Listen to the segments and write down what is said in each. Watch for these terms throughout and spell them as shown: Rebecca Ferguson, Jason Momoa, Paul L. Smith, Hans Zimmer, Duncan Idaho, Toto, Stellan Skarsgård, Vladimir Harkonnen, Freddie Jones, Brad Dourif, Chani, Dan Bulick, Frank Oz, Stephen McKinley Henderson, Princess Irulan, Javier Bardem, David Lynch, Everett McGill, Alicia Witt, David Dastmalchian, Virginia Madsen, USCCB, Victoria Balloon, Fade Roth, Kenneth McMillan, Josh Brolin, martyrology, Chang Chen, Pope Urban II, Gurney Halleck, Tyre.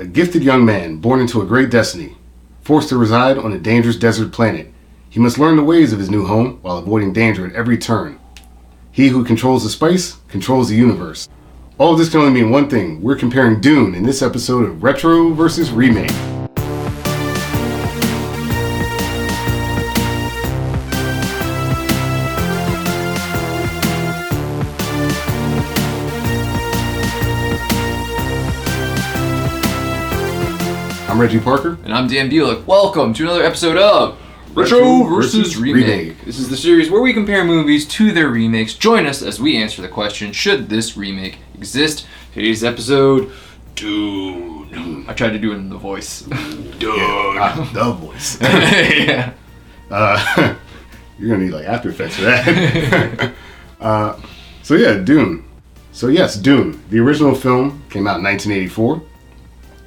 A gifted young man, born into a great destiny, forced to reside on a dangerous desert planet. He must learn the ways of his new home while avoiding danger at every turn. He who controls the spice controls the universe. All of this can only mean one thing. We're comparing Dune in this episode of Retro versus Remake. I'm Reggie Parker. And I'm Dan Bulick. Welcome to another episode of Retro vs. Remake. This is the series where we compare movies to their remakes. Join us as we answer the question, should this remake exist? Today's episode, Dune. I tried to do it in the voice. Dune. Yeah, the voice. Yeah. You're going to need like After Effects for that. Dune. So yes, Dune. The original film came out in 1984,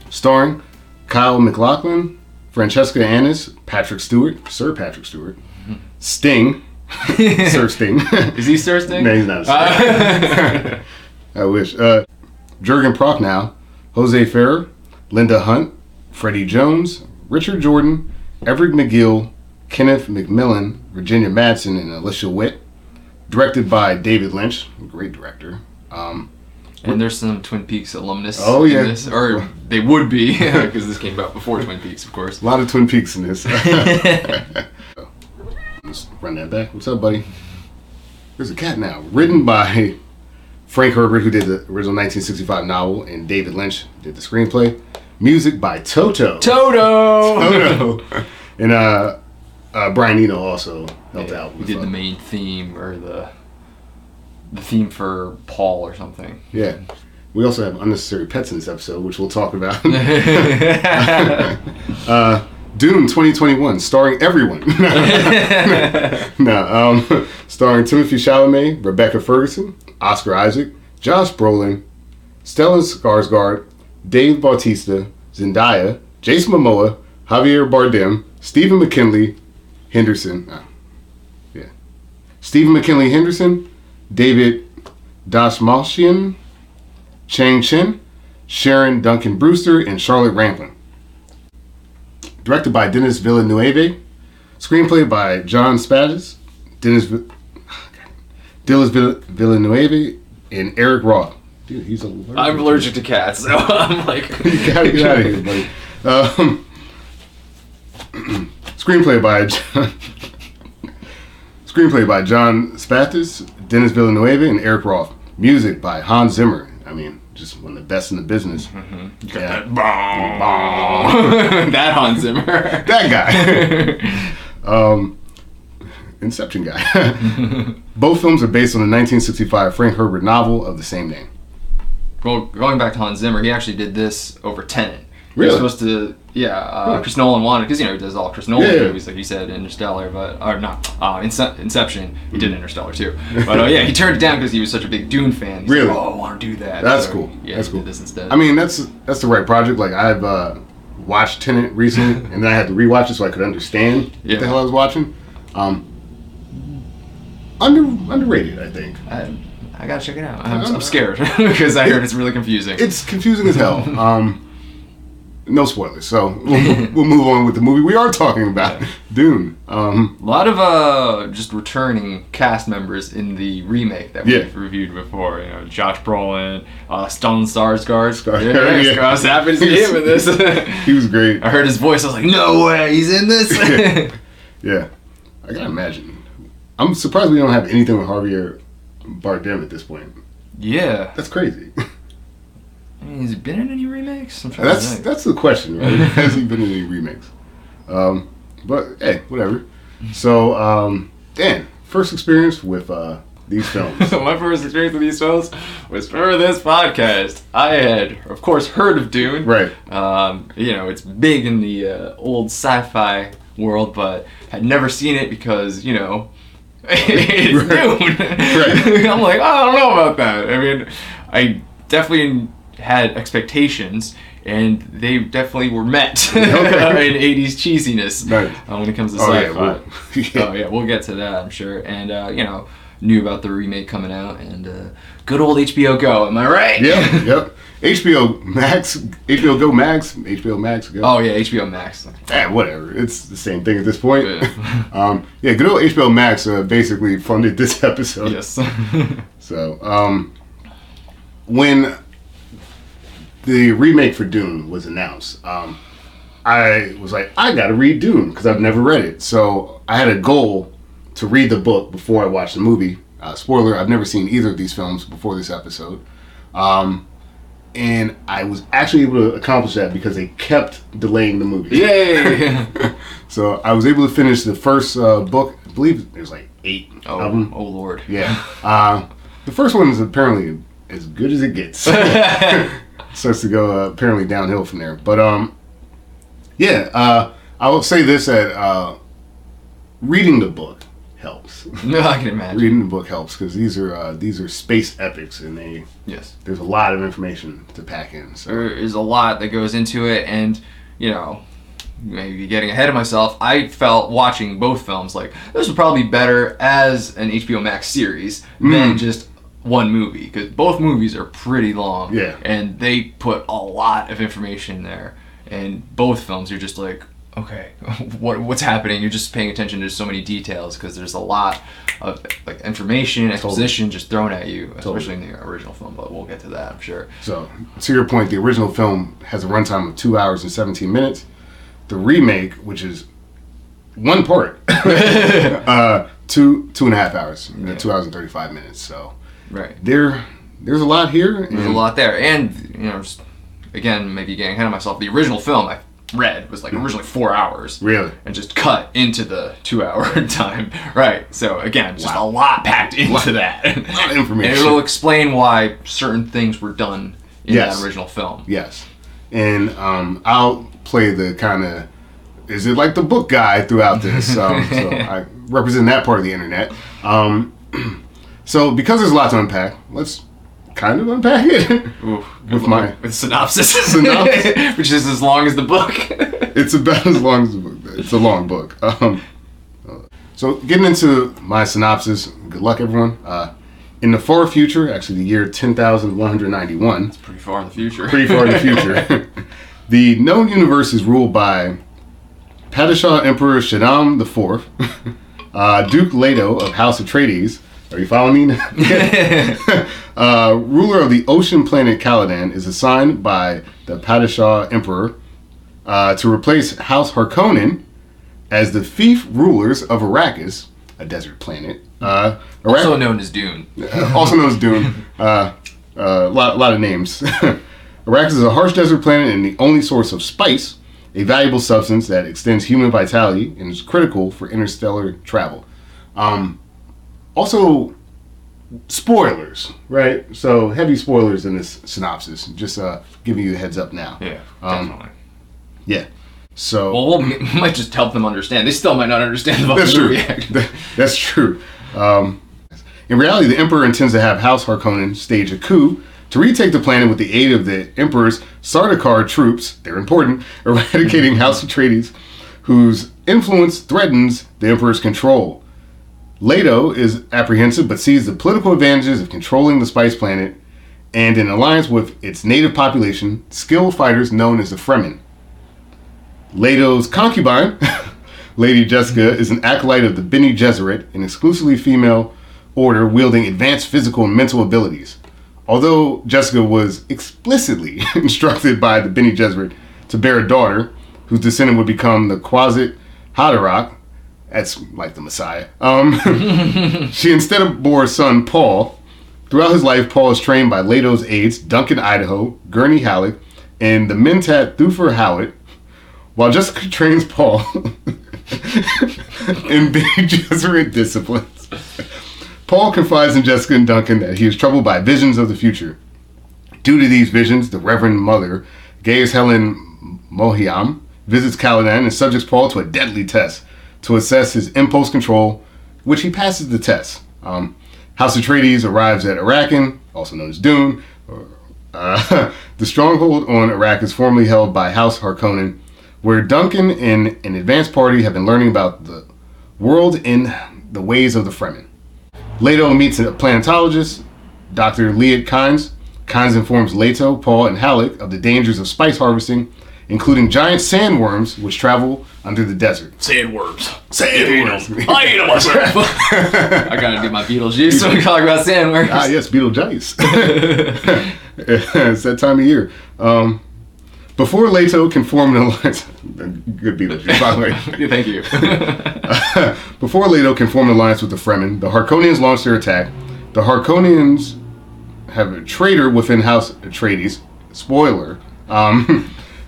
starring Kyle MacLachlan, Francesca Annis, Sir Patrick Stewart, Sting, Sir Sting. Is he Sir Sting? No, he's not a Sir. I wish. Jürgen Prochnow, Jose Ferrer, Linda Hunt, Freddie Jones, Richard Jordan, Everett McGill, Kenneth McMillan, Virginia Madsen, and Alicia Witt. Directed by David Lynch, a great director. And there's some Twin Peaks alumnus in this. Or they would be, because this came out before Twin Peaks, of course. A lot of Twin Peaks in this. Let's run that back. What's up, buddy? There's a cat now. Written by Frank Herbert, who did the original 1965 novel, and David Lynch did the screenplay. Music by Toto! And Brian Eno also helped out. He did the main theme, or the theme for Paul or something. Yeah. We also have unnecessary pets in this episode, which we'll talk about. Dune 2021, starring everyone. Starring Timothée Chalamet, Rebecca Ferguson, Oscar Isaac, Josh Brolin, Stellan Skarsgård, Dave Bautista, Zendaya, Jason Momoa, Javier Bardem, Stephen McKinley Henderson. Stephen McKinley Henderson, David Dastmalchian, Chang Chen, Sharon Duncan Brewster, and Charlotte Rampling. Directed by Denis Villeneuve. Screenplay by Jon Spaihts, Denis Villeneuve, and Eric Roth. Dude, he's allergic. I'm allergic to cats, so I'm like... You gotta get out of here, buddy. Screenplay by Jon Spaihts, Denis Villeneuve, and Eric Roth. Music by Hans Zimmer. I mean, just one of the best in the business. Mm-hmm. You got that. That Hans Zimmer. That guy. Inception guy. Both films are based on the 1965 Frank Herbert novel of the same name. Well, going back to Hans Zimmer, he actually did this over Tenet. Really? He was supposed to... Yeah, Chris Nolan wanted, because, he does all Chris Nolan movies, like you said, Interstellar, Inception. He did Interstellar, too. But, he turned it down because he was such a big Dune fan. He's really? Like, I want to do that. That's so cool. Yeah, that's cool. Did this instead. I mean, that's the right project. Like, I've watched Tenet recently, and then I had to rewatch it so I could understand what the hell I was watching. Underrated, I think. I got to check it out. I'm scared, because I heard it's really confusing. It's confusing as hell. No spoilers, so we'll move on with the movie we are talking about, Dune. A lot of just returning cast members in the remake that we've reviewed before. Josh Brolin, Stellan Skarsgård. I was happy to see him in this. He was great. I heard his voice. I was like, no way, he's in this. Yeah, I gotta imagine. I'm surprised we don't have anything with Javier Bardem at this point. Yeah, that's crazy. I mean, has he been in any remakes? That's the question, right? Has he been in any remakes? But, hey, whatever. So, Dan, first experience with these films. My first experience with these films was for this podcast. I had, of course, heard of Dune. Right. It's big in the old sci-fi world, but had never seen it because, it's Dune. Right. I'm like, I don't know about that. I mean, I definitely... had expectations, and they definitely were met in 80s cheesiness when it comes to sci-fi. We'll get to that, I'm sure. And knew about the remake coming out, and good old HBO Go, am I right? Yep, yep. HBO Max. Oh yeah, HBO Max. Eh, whatever. It's the same thing at this point. Yeah, yeah, good old HBO Max basically funded this episode. Yes. So, when the remake for Dune was announced, I was like, I gotta read Dune, because I've never read it. So I had a goal to read the book before I watched the movie. Spoiler, I've never seen either of these films before this episode. And I was actually able to accomplish that because they kept delaying the movie. Yay! So I was able to finish the first book. I believe there's like 8 of them. Oh, Lord. Yeah. The first one is apparently as good as it gets. Starts to go apparently downhill from there. But yeah, I will say this, that reading the book helps. No, I can imagine. Reading the book helps, because these are space epics, and they there's a lot of information to pack in. So. There is a lot that goes into it, and you know, maybe getting ahead of myself, I felt watching both films like this would probably be better as an HBO Max series than just one movie, because both movies are pretty long, and they put a lot of information in there, and both films you're just like, okay, what's happening? You're just paying attention to so many details because there's a lot of like information, exposition just thrown at you, especially in the original film, but we'll get to that, I'm sure. So, to your point, the original film has a runtime of 2 hours and 17 minutes. The remake, which is one part, 2.5 hours, 2 hours and 35 minutes. So, there's a lot here. There's a lot there. And, you know, just, again, maybe getting ahead of myself, the original film, I read was like originally 4 hours, really, and just cut into the 2 hour time, right? So again, just a lot packed into that, a lot of information, and it'll explain why certain things were done in that original film. Yes, and I'll play the kind of is it like the book guy throughout this, so I represent that part of the internet. So because there's a lot to unpack, let's kind of unpack it. Ooh, with synopsis, which is as long as the book. It's about as long as the book. It's a long book. So getting into my synopsis. Good luck, everyone. In the far future, actually the year 10,191. It's pretty far in the future. The known universe is ruled by Padishah Emperor Shaddam IV, Duke Leto of House Atreides. Are you following me? Ruler of the ocean planet Caladan is assigned by the Padishah Emperor to replace House Harkonnen as the fief rulers of Arrakis, a desert planet. Also known as Dune. A lot of names. Arrakis is a harsh desert planet and the only source of spice, a valuable substance that extends human vitality and is critical for interstellar travel. Also, spoilers, right? So, heavy spoilers in this synopsis. Just giving you a heads up now. Yeah, definitely. Yeah. So... Well, we might just help them understand. They still might not understand about the movie. That's true. In reality, the Emperor intends to have House Harkonnen stage a coup to retake the planet with the aid of the Emperor's Sardaukar troops, they're important, eradicating House Atreides, whose influence threatens the Emperor's control. Leto is apprehensive but sees the political advantages of controlling the Spice Planet and in alliance with its native population, skilled fighters known as the Fremen. Leto's concubine, Lady Jessica, is an acolyte of the Bene Gesserit, an exclusively female order wielding advanced physical and mental abilities. Although Jessica was explicitly instructed by the Bene Gesserit to bear a daughter, whose descendant would become the Quasat Haderach, that's like the Messiah. She instead bore a son, Paul. Throughout his life, Paul is trained by Leto's aides, Duncan Idaho, Gurney Halleck, and the Mentat Thufir Howitt, while Jessica trains Paul in Bene Gesserit disciplines. Paul confides in Jessica and Duncan that he is troubled by visions of the future. Due to these visions, the Reverend Mother, Gaius Helen Mohiam, visits Caladan and subjects Paul to a deadly test to assess his impulse control, which he passes the test. House Atreides arrives at Arrakis, also known as Dune. The stronghold on Arrakis is formerly held by House Harkonnen, where Duncan and an advanced party have been learning about the world and the ways of the Fremen. Leto meets a planetologist, Dr. Liet Kynes. Kynes informs Leto, Paul, and Halleck of the dangers of spice harvesting, including giant sandworms which travel under the desert. Sandworms. I eat them myself. I gotta do my Beetlejuice. So we talk about sandworms. Ah, yes, Beetlejuice. It's that time of year. Before Leto can form an alliance... Good Beetlejuice, by the way. Thank you. Before Leto can form an alliance with the Fremen, the Harkonnens launch their attack. The Harkonnens have a traitor within House Atreides. Spoiler.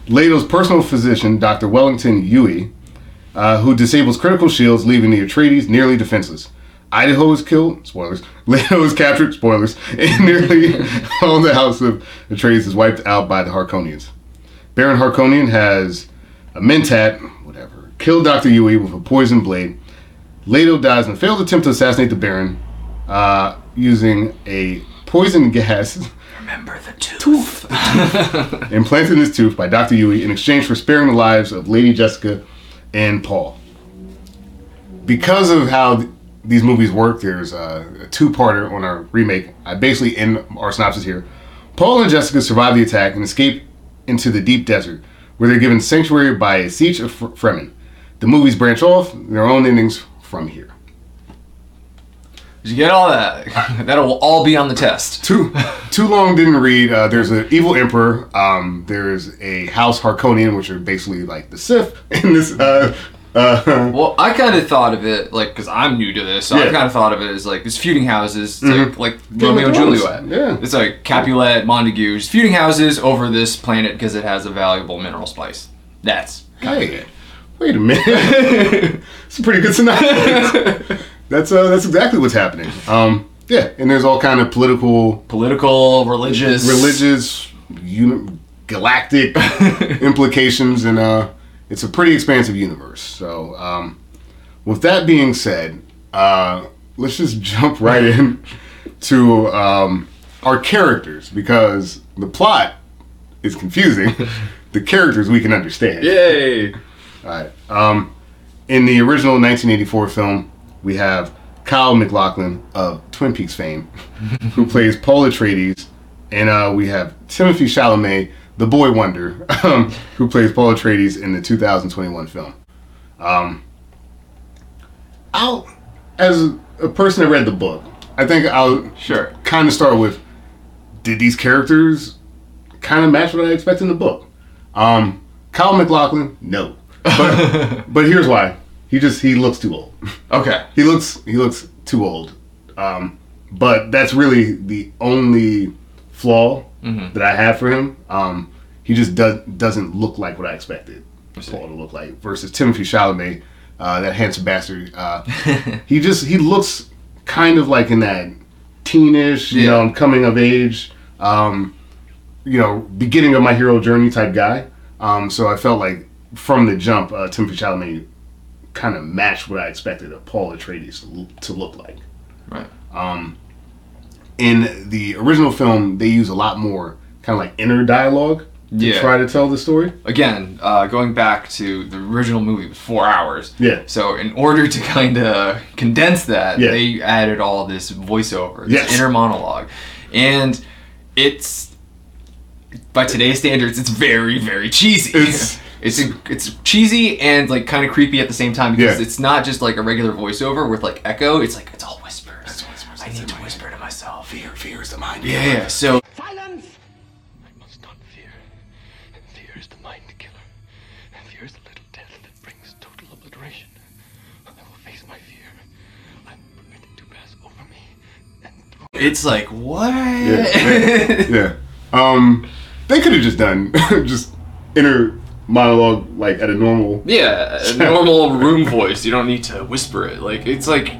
Leto's personal physician, Dr. Wellington Yui, who disables critical shields, leaving the Atreides nearly defenseless. Idaho is killed. Spoilers. Leto is captured. Spoilers. And nearly all the House of Atreides is wiped out by the Harkonnens. Baron Harkonnen has a Mentat, whatever, killed Dr. Yui with a poisoned blade. Leto dies in a failed attempt to assassinate the Baron using a poison gas. Remember the tooth. Implanted in his tooth by Dr. Yui in exchange for sparing the lives of Lady Jessica and Paul. Because of how these movies work, there's a two-parter on our remake. I basically end our synopsis here. Paul and Jessica survive the attack and escape into the deep desert, where they're given sanctuary by a siege of Fremen. The movies branch off their own endings from here. Did you get all that? That'll all be on the test. Too long didn't read. There's an evil emperor. There's a House Harkonnen, which are basically like the Sith in this. Well, I kind of thought of it, like, because I'm new to this, so yeah. I kind of thought of it as, like, this feuding houses, it's like Romeo and Juliet. Yeah. It's like Capulet, Montague, just feuding houses over this planet because it has a valuable mineral spice. That's kind of good. Wait a minute. It's a pretty good synopsis. That's exactly what's happening. And there's all kind of political, religious, galactic implications, and, it's a pretty expansive universe. So, with that being said, let's just jump right in to our characters, because the plot is confusing. The characters we can understand. Yay! All right. In the original 1984 film, we have Kyle MacLachlan of Twin Peaks fame, who plays Paul Atreides, and we have Timothée Chalamet, the boy wonder, who plays Paul Atreides in the 2021 film. As a person that read the book, I think I'll kind of start with, did these characters kind of match what I expect in the book? Kyle MacLachlan, no. But here's why. He looks too old. Okay. He looks too old. But that's really the only flaw that I have for him. He just doesn't look like what I expected Paul to look like. Versus Timothée Chalamet, that handsome bastard. He looks kind of like in that teenish, coming of age, beginning of My Hero Journey type guy. So I felt like from the jump, Timothée Chalamet kind of matched what I expected of Paul Atreides to look like. Right. In the original film, they use a lot more kind of like inner dialogue to try to tell the story. Again, going back to the original movie, it was 4 hours. Yeah. So in order to kind of condense that, they added all this voiceover, this inner monologue. And it's, by today's standards, it's very, very cheesy. It's cheesy and like kind of creepy at the same time, because it's not just like a regular voiceover with like echo. It's like, it's all whispers. I need to whisper to myself. Fear is the mind killer. Yeah, so... Silence! I must not fear. Fear is the mind killer. Fear is the little death that brings total obliteration. I will face my fear. I'm permitted to pass over me. It's like, what? Yeah. They could have just done inner monologue like at a normal... Yeah, a normal room voice. You don't need to whisper it. Like, it's like...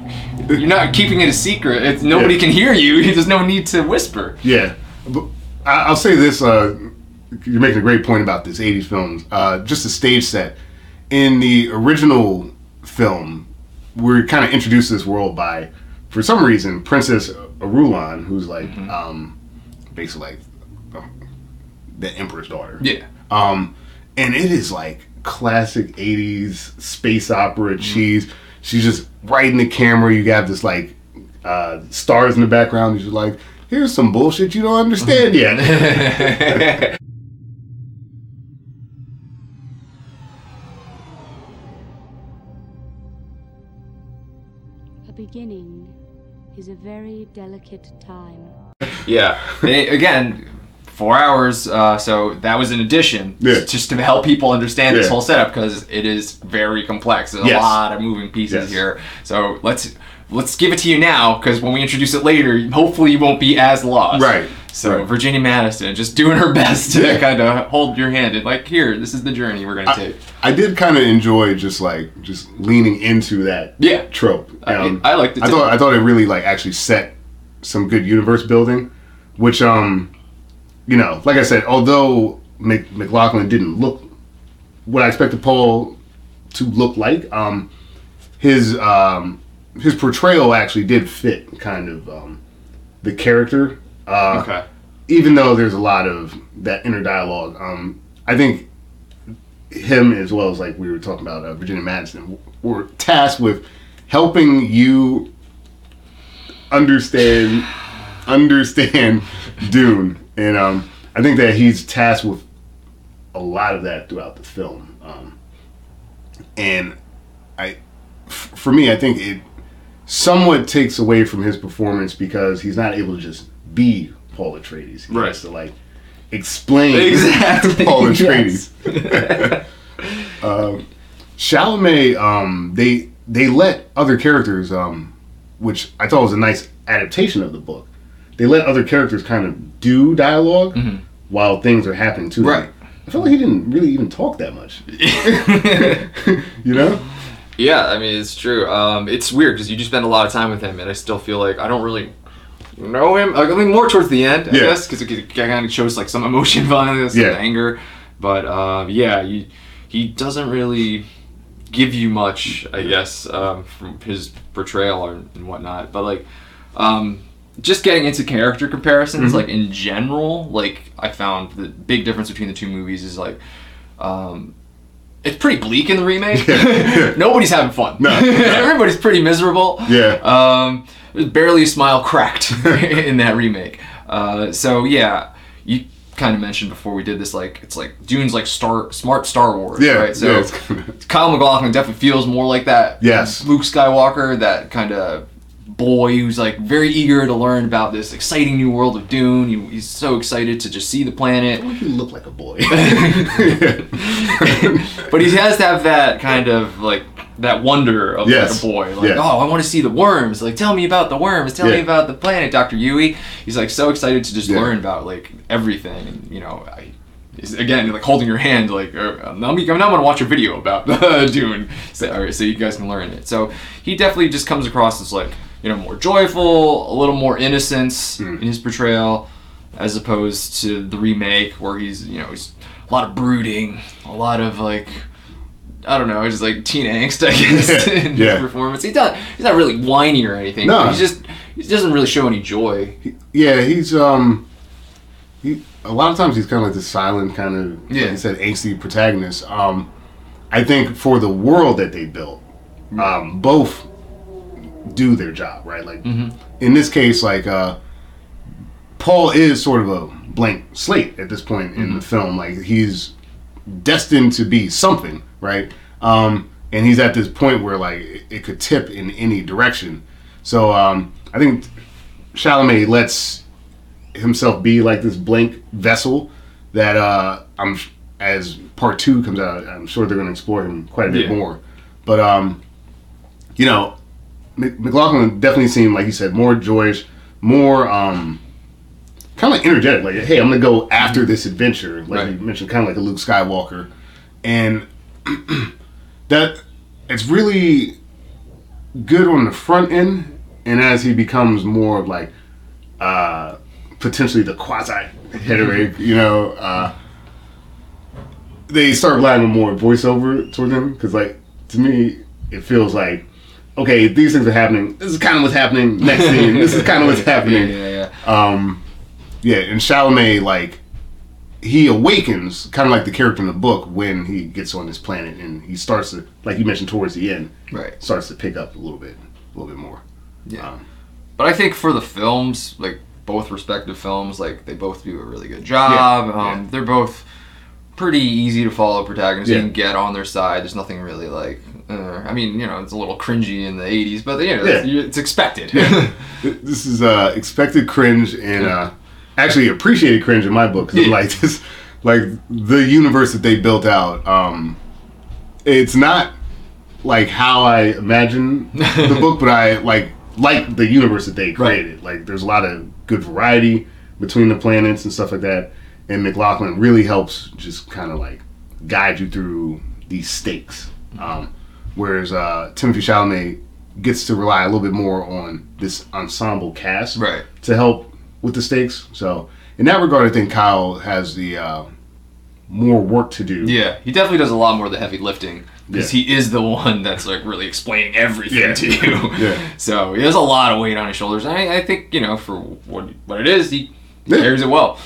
You're not keeping it a secret. Nobody can hear you. There's no need to whisper. Yeah. But I'll say this. You're making a great point about this 80s films. Just a stage set. In the original film, we're kind of introduced to this world by, for some reason, Princess Irulan, who's like basically like the Emperor's daughter. Yeah. And it is like classic 80s space opera cheese. She's just right in the camera. You have this like stars in the background. He's just like, here's some bullshit you don't understand yet. A beginning is a very delicate time. Yeah. Again, 4 hours, so that was an addition, just to help people understand this whole setup, because it is very complex. There's a lot of moving pieces here. So let's give it to you now, because when we introduce it later, hopefully you won't be as lost. Right. So Virginia Madison just doing her best to kind of hold your hand and like, here, this is the journey we're going to take. I did kind of enjoy just leaning into that trope. I liked it too. I thought it really actually set some good universe building, which you know, like I said, although MacLachlan didn't look what I expected Paul to look like, his portrayal actually did fit kind of the character. Even though there's a lot of that inner dialogue, I think him, as well as we were talking about Virginia Madsen, were tasked with helping you understand Dune. And I think that he's tasked with a lot of that throughout the film. And for me, I think it somewhat takes away from his performance, because he's not able to just be Paul Atreides. He has to explain Paul Atreides. Yes. Chalamet, they let other characters, which I thought was a nice adaptation of the book. They let other characters kind of do dialogue while things are happening to them. Right. I feel like he didn't really even talk that much. You know? Yeah, I mean, it's true. It's weird, because you do spend a lot of time with him, and I still feel like I don't really know him. I mean, more towards the end, I guess, because it kind of shows some emotion, violence, and anger. But he doesn't really give you much, I guess, from his portrayal and whatnot. But just getting into character comparisons, in general, I found the big difference between the two movies is, it's pretty bleak in the remake. Nobody's having fun. No. Everybody's pretty miserable. Yeah. There's barely a smile cracked in that remake. You kind of mentioned before we did this, it's Dune's smart Star Wars, right? So Kyle MacLachlan definitely feels more like that. Yes. Luke Skywalker, that kind of boy who's very eager to learn about this exciting new world of Dune. He's so excited to just see the planet. I don't think he looked like a boy. But he has to have that kind of that wonder of a boy. Oh, I want to see the worms. Tell me about the worms. Tell me about the planet, Dr. Yui. He's so excited to just learn about everything. And, you know, again, holding your hand, I'm not going to watch a video about Dune. So you guys can learn it. So he definitely just comes across as more joyful, a little more innocence in his portrayal, as opposed to the remake, where he's a lot of brooding, a lot of I don't know, just teen angst, I guess, in his performance. He's not really whiny or anything. No, he doesn't really show any joy. He's a lot of times he's kind of this silent kind of like you said, angsty protagonist. I think for the world that they built, both do their job, right? In this case, Paul is sort of a blank slate at this point in the film. He's destined to be something, right? And he's at this point where it could tip in any direction. So I think Chalamet lets himself be this blank vessel that as part 2 comes out, I'm sure they're going to explore him quite a bit more. But you know, MacLachlan definitely seemed, like you said, more joyous, more kind of energetic. Hey, I'm going to go after this adventure. You mentioned, kind of like a Luke Skywalker. And that it's really good on the front end. And as he becomes more of potentially the quasi-heteric, you know, they start relying on more voiceover towards him. Because, to me, it feels like, okay, these things are happening. This is kind of what's happening. Next scene, this is kind of what's happening. And Chalamet, he awakens, kind of like the character in the book, when he gets on this planet, and he starts to, like you mentioned, towards the end, starts to pick up a little bit more. Yeah. But I think for the films, like, both respective films, like, they both do a really good job. Yeah. They're both pretty easy to follow protagonists. Yeah. You can get on their side. There's nothing really, like... I mean, you know, it's a little cringy in the 80s, but, you know, it's expected. Yeah. This is expected cringe and actually appreciated cringe in my book. Cause I'm like, this, like, the universe that they built out, it's not, like, how I imagine the book, but I, like the universe that they created. Right. Like, there's a lot of good variety between the planets and stuff like that, and MacLachlan really helps just kind of, like, guide you through these stakes. Whereas Timothée Chalamet gets to rely a little bit more on this ensemble cast to help with the stakes. So in that regard, I think Kyle has the more work to do. Yeah, he definitely does a lot more of the heavy lifting because he is the one that's like really explaining everything to you. So he has a lot of weight on his shoulders. And I think, you know, for what it is, he carries it well.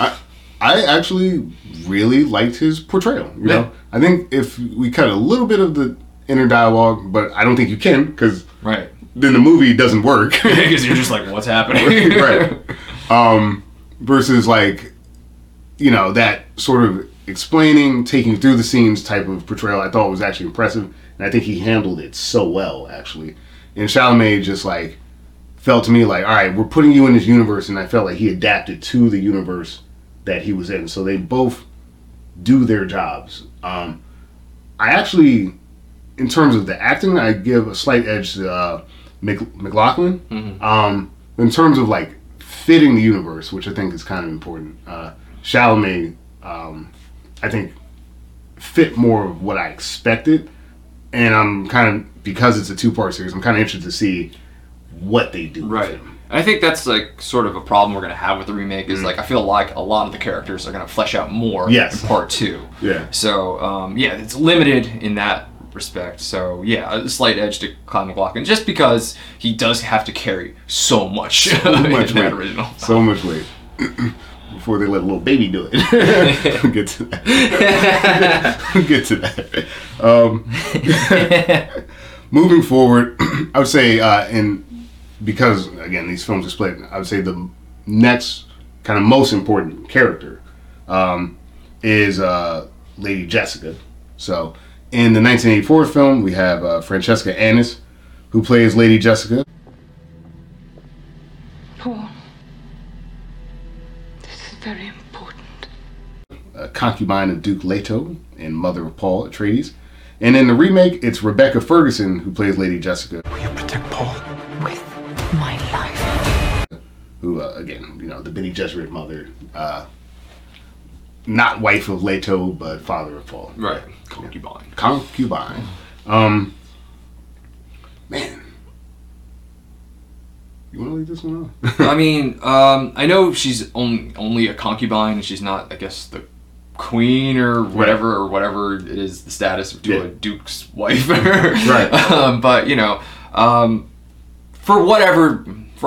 I actually really liked his portrayal. You know, I think if we cut a little bit of the inner dialogue, but I don't think you can because then the movie doesn't work because you're just like, what's happening? Versus like, you know, that sort of explaining, taking through the scenes type of portrayal, I thought was actually impressive, and I think he handled it so well actually. And Chalamet just like felt to me like, all right, we're putting you in this universe, and I felt like he adapted to the universe that he was in. So they both do their jobs. I actually, in terms of the acting, I give a slight edge to MacLachlan. Mm-hmm. In terms of like fitting the universe, which I think is kind of important, Chalamet, I think, fit more of what I expected. And I'm kind of, because it's a two-part series, I'm kind of interested to see what they do with him. I think that's like sort of a problem we're gonna have with the remake is like I feel like a lot of the characters are gonna flesh out more in part two. Yeah. So it's limited in that respect. So a slight edge to Kyle MacLachlan just because he does have to carry so much in that original. So much weight. Before they let a little baby do it. We'll get to that. Moving forward, I would say because, again, these films are split, I would say the next kind of most important character is Lady Jessica. So in the 1984 film, we have Francesca Annis, who plays Lady Jessica. Paul, this is very important. A concubine of Duke Leto and mother of Paul Atreides. And in the remake, it's Rebecca Ferguson, who plays Lady Jessica. Will you protect Paul? My life. Who, again, you know, the Bene Gesserit mother, not wife of Leto, but father of Paul. Right. Concubine. Man. You want to leave this one out? I mean, I know she's only a concubine, and she's not, I guess, the queen or whatever, or whatever it is the status to a duke's wife. But, you know, for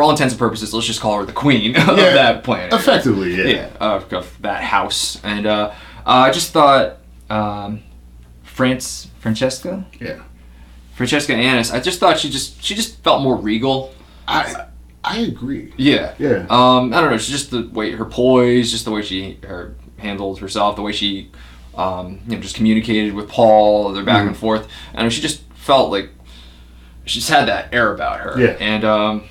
all intents and purposes, let's just call her the queen of that planet. Effectively, of that house. And I just thought Francesca? Yeah. Francesca Annis, I just thought she just felt more regal. I agree. Yeah. Yeah. I don't know, she just the way her poise, just the way she handled herself, the way she you know, just communicated with Paul, their back and forth. I mean, she just felt like she's had that air about her. Yeah. And,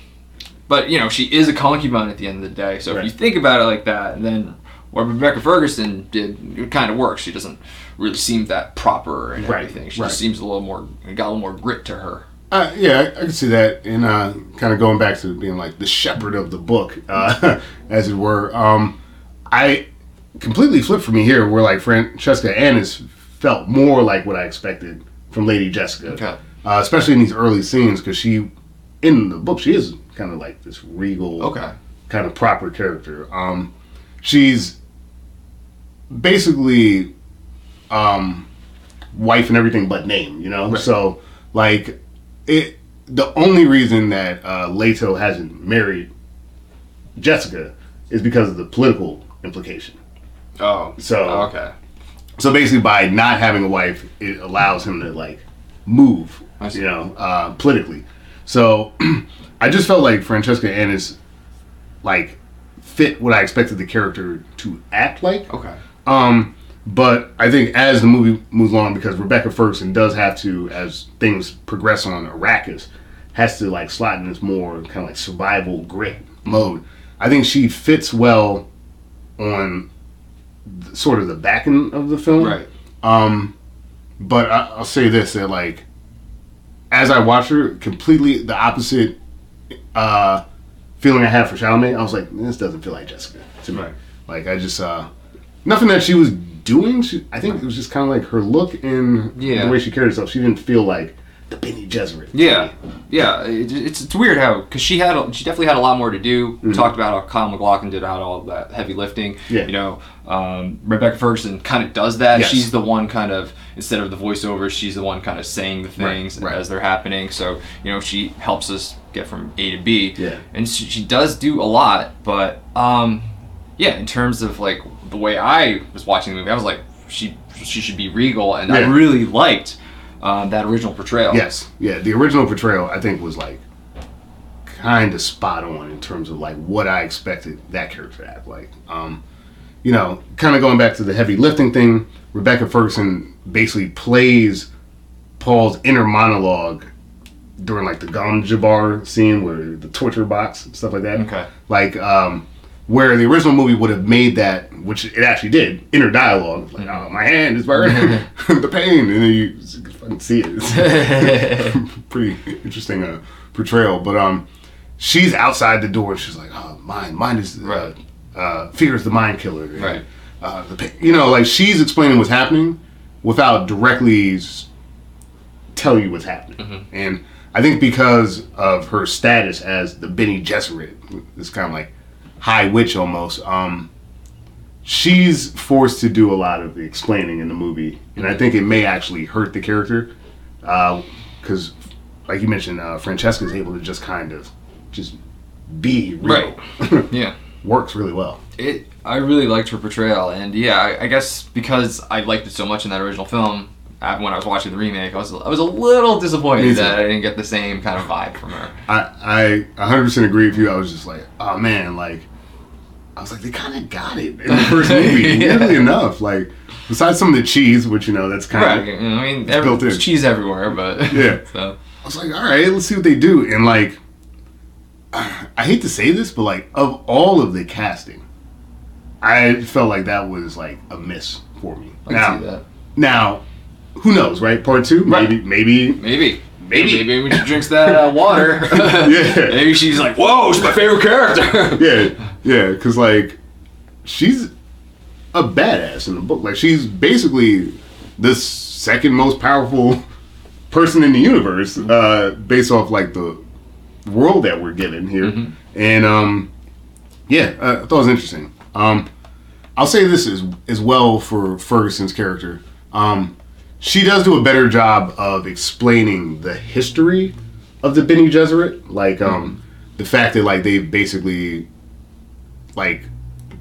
but, you know, she is a concubine at the end of the day. So if you think about it like that, and then what Rebecca Ferguson did, it kind of works. She doesn't really seem that proper and everything. She just seems got a little more grit to her. I can see that. And kind of going back to being like the shepherd of the book, as it were. I completely flipped for me here where like Francesca Annis felt more like what I expected from Lady Jessica. Okay. Especially in these early scenes, because in the book, she is kind of like this regal, kind of proper character. She's basically wife and everything but name, you know? Right. So, like, the only reason that Leto hasn't married Jessica is because of the political implication. Oh. So, okay. So, basically, by not having a wife, it allows him to, like, move, you know, politically. So I just felt like Francesca Annis, like, fit what I expected the character to act like. Okay. But I think as the movie moves along, because Rebecca Ferguson does have to, as things progress on Arrakis, has to, like, slot in this more kind of, like, survival grit mode. I think she fits well on sort of the back end of the film. Right. But I'll say this, that, like, as I watched her, completely the opposite feeling I had for Chalamet. I was like, this doesn't feel like Jessica to me. Right. Like, I just... nothing that she was doing. I think it was just kind of like her look and the way she carried herself. She didn't feel like the Bene Gesserit. Yeah. Yeah. It's weird how... Because she definitely had a lot more to do. We talked about how Kyle MacLachlan did out all that heavy lifting. Yeah. You know, Rebecca Ferguson kind of does that. Yes. She's the one kind of... Instead of the voiceover, she's the one kind of saying the things as they're happening. So, you know, she helps us get from A to B. Yeah. And she does do a lot. But, yeah, in terms of, like... The way I was watching the movie, I was like, she should be regal, and I really liked that original portrayal. Yes, yeah, the original portrayal I think was like kind of spot on in terms of like what I expected that character to act like. You know, kind of going back to the heavy lifting thing, Rebecca Ferguson basically plays Paul's inner monologue during like the Gom Jabbar scene where the torture box and stuff like that. Okay, like. Where the original movie would have made that, which it actually did, inner dialogue. Like, oh, my hand is burning, the pain. And then you fucking see it. It's pretty interesting portrayal. But she's outside the door. She's like, oh, mine is, fear is the mind killer. And, the pain. You know, like she's explaining what's happening without directly telling you what's happening. Mm-hmm. And I think because of her status as the Bene Gesserit, it's kind of like, high witch almost, she's forced to do a lot of the explaining in the movie, and I think it may actually hurt the character, because like you mentioned, Francesca's able to just kind of just be real. Right. Yeah. Works really well. I really liked her portrayal, and yeah, I guess because I liked it so much in that original film, when I was watching the remake, I was a little disappointed that I didn't get the same kind of vibe from her. I 100% agree with you. I was just like, oh man, like, I was like, they kind of got it in the first movie, nearly enough. Like, besides some of the cheese, which, you know, that's kind of built in. I mean, there's cheese everywhere, but... Yeah. So. I was like, all right, let's see what they do. And, like, I hate to say this, but, like, of all of the casting, I felt like that was, like, a miss for me. I can see that. Now, who knows, right? Part two? Maybe. Maybe when she drinks that water, maybe she's like, whoa, she's my favorite character. Yeah, because, like, she's a badass in the book. Like, she's basically the second most powerful person in the universe, based off, like, the world that we're given here. Mm-hmm. And, I thought it was interesting. I'll say this as well for Ferguson's character. She does do a better job of explaining the history of the Bene Gesserit. Like, the fact that, like, they've basically, like,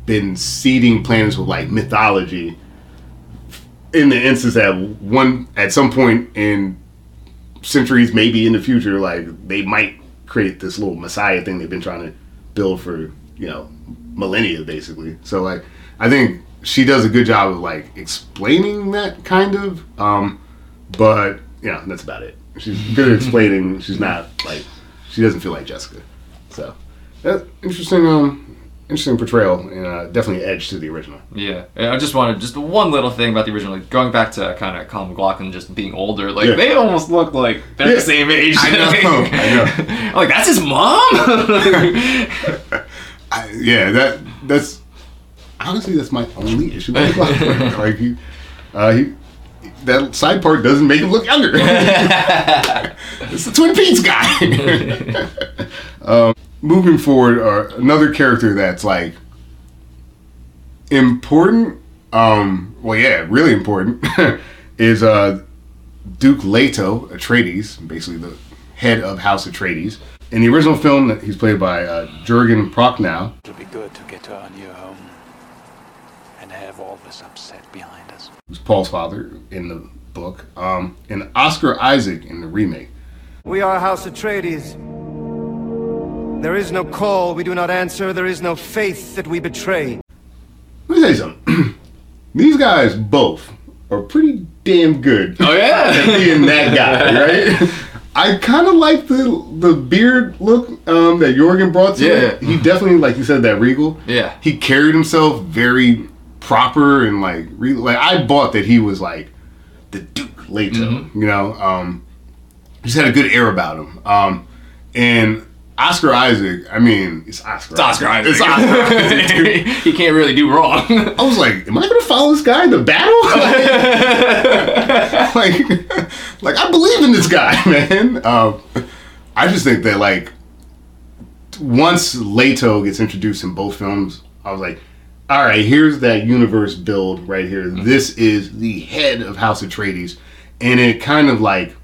been seeding planets with, like, mythology. In the instance that at some point in centuries, maybe in the future, like, they might create this little messiah thing they've been trying to build for, you know, millennia, basically. So, like, I think... She does a good job of, like, explaining that, kind of. But, yeah, that's about it. She's good at explaining. She's not, like, she doesn't feel like Jessica. So, that's interesting, interesting portrayal, and definitely edge to the original. Yeah. And I just wanted just one little thing about the original. Like, going back to kind of Kyle MacLachlan just being older, like, they almost look like they're the same age. I know. I'm like, that's his mom? That's... Honestly, that's my only issue with MacLachlan. Like, he, that side part doesn't make him look younger. It's the Twin Peaks guy. Moving forward, another character that's, like, important, really important, is Duke Leto Atreides, basically the head of House Atreides. In the original film, he's played by Jürgen Prochnow. It'll be good to get to our new home. Have all this upset behind us. Who's Paul's father in the book, and Oscar Isaac in the remake. We are House Atreides. There is no call we do not answer. There is no faith that we betray. Let me tell you something. These guys both are pretty damn good. Oh, yeah. At being that guy, right? I kind of like the beard look that Jürgen brought to it. He definitely, like you said, that regal. Yeah. He carried himself very proper and, like, I bought that he was, like, the Duke Leto, you know? Just had a good air about him. And Oscar Isaac, I mean, it's Oscar Isaac. He can't really do wrong. I was like, am I going to follow this guy into battle? Like, I believe in this guy, man. I just think that, like, once Leto gets introduced in both films, I was like, all right, here's that universe build right here. This is the head of House Atreides. And it kind of, like,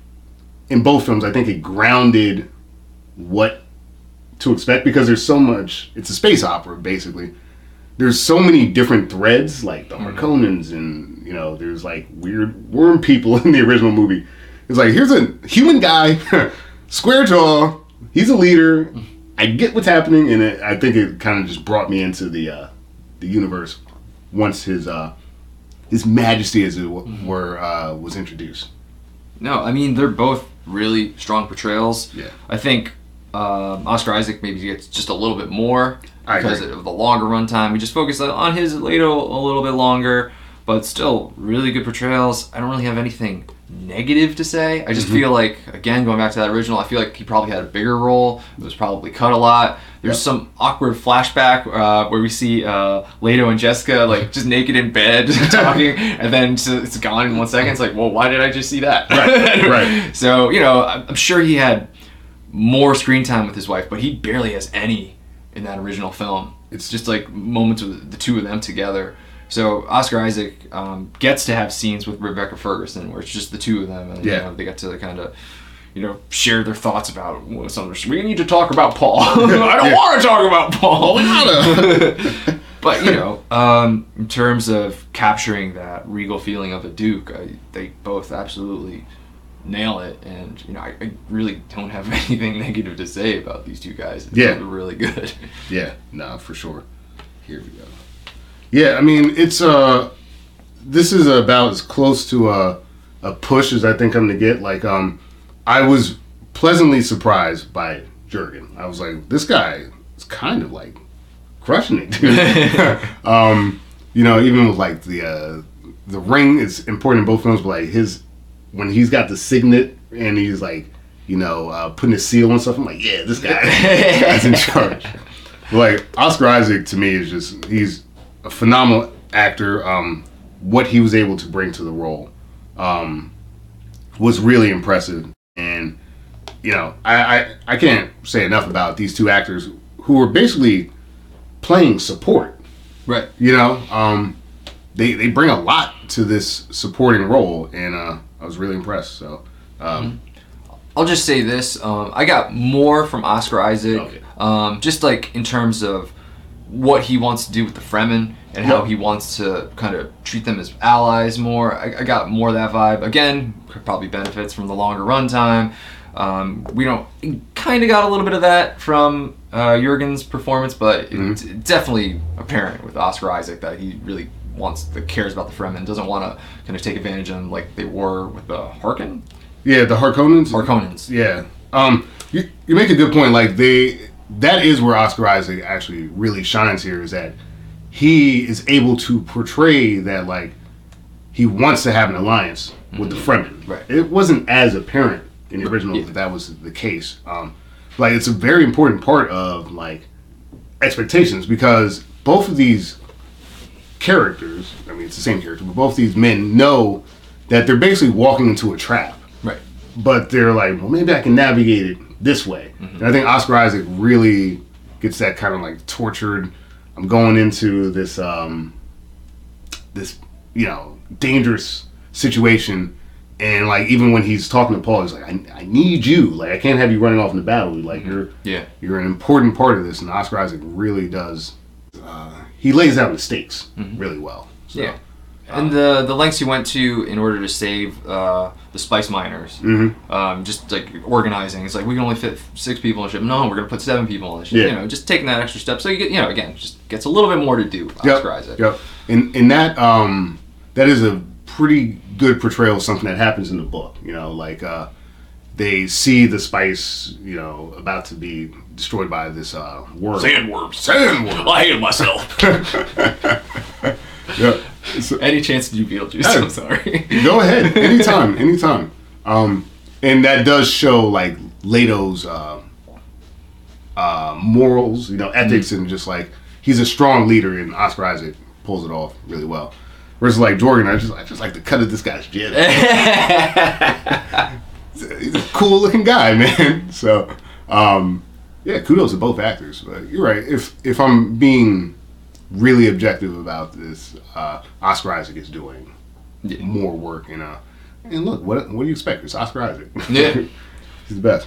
in both films, I think it grounded what to expect, because there's so much. It's a space opera, basically. There's so many different threads, like the Harkonnens, and, you know, there's like weird worm people in the original movie. It's like, here's a human guy, square jaw, he's a leader, I get what's happening, and I think it kind of just brought me into the universe once his majesty, as it were, was introduced. No, I mean, they're both really strong portrayals. Yeah. I think Oscar Isaac maybe gets just a little bit more because of the longer runtime. We just focused on his Leto a little bit longer, but still really good portrayals. I don't really have anything negative to say. I just feel like, again, going back to that original, I feel like he probably had a bigger role. It was probably cut a lot. There's some awkward flashback where we see Leto and Jessica, like, just naked in bed talking, and then it's gone in 1 second. It's like, well, why did I just see that? Right. So, you know, I'm sure he had more screen time with his wife, but he barely has any in that original film. It's just like moments with the two of them together. So Oscar Isaac gets to have scenes with Rebecca Ferguson where it's just the two of them, and you know, they get to kind of, you know, share their thoughts about something. We need to talk about Paul. I don't want to talk about Paul. But, you know, in terms of capturing that regal feeling of a duke, they both absolutely nail it. And, you know, I really don't have anything negative to say about these two guys. They're really good. Yeah, no, for sure. Here we go. Yeah, I mean, it's this is about as close to a push as I think I'm gonna get. Like, I was pleasantly surprised by Jürgen. I was like, this guy is kind of like crushing it, dude. You know, even with like the ring is important in both films, but like when he's got the signet and he's like, you know, putting his seal on stuff, I'm like, yeah, this guy's in charge. But, like, Oscar Isaac to me is just he's a phenomenal actor. What he was able to bring to the role was really impressive, and, you know, I can't say enough about these two actors who were basically playing support. Right. You know, they bring a lot to this supporting role, and I was really impressed. So, I'll just say this: I got more from Oscar Isaac, just like in terms of what he wants to do with the Fremen and how he wants to kind of treat them as allies more. I got more of that vibe. Again, probably benefits from the longer runtime. Kind of got a little bit of that from Jürgen's performance, but it's definitely apparent with Oscar Isaac that he really cares about the Fremen, doesn't want to kind of take advantage of them like they were with the Harkin. Yeah, the Harkonnens. Yeah. You make a good point. Like, that is where Oscar Isaac actually really shines here, is that he is able to portray that, like, he wants to have an alliance with the Fremen. Right. It wasn't as apparent in the original that that was the case. Like, it's a very important part of, like, expectations, because both of these characters, I mean, it's the same character, but both of these men know that they're basically walking into a trap. Right. But they're like, well, maybe I can navigate it this way. And I think Oscar Isaac really gets that kind of like tortured, I'm going into this this, you know, dangerous situation, and like even when he's talking to Paul, he's like, I need you, like, I can't have you running off in the battle, like, you're an important part of this. And Oscar Isaac really does he lays out the stakes really well. So And the lengths he went to in order to save the spice miners, just like organizing. It's like we can only fit 6 people on the ship. No, we're gonna put 7 people on the ship. Yeah. You know, just taking that extra step. So you get, you know, again, just gets a little bit more to do. Oscar Isaac. Yep. And that that is a pretty good portrayal of something that happens in the book. You know, like they see the spice, you know, about to be destroyed by this worm. Sandworm. I hate myself. Yeah. So, any chance to do Beetlejuice? Hey, I'm sorry. Go ahead. Anytime. And that does show like Leto's morals, you know, ethics, and just like he's a strong leader, and Oscar Isaac pulls it off really well. Whereas like Jordan, I just like the cut of this guy's jib. He's a cool looking guy, man. So yeah, kudos to both actors. But you're right. If I'm being really objective about this, Oscar Isaac is doing more work, you know. And look, what do you expect? It's Oscar Isaac. Yeah, he's the best.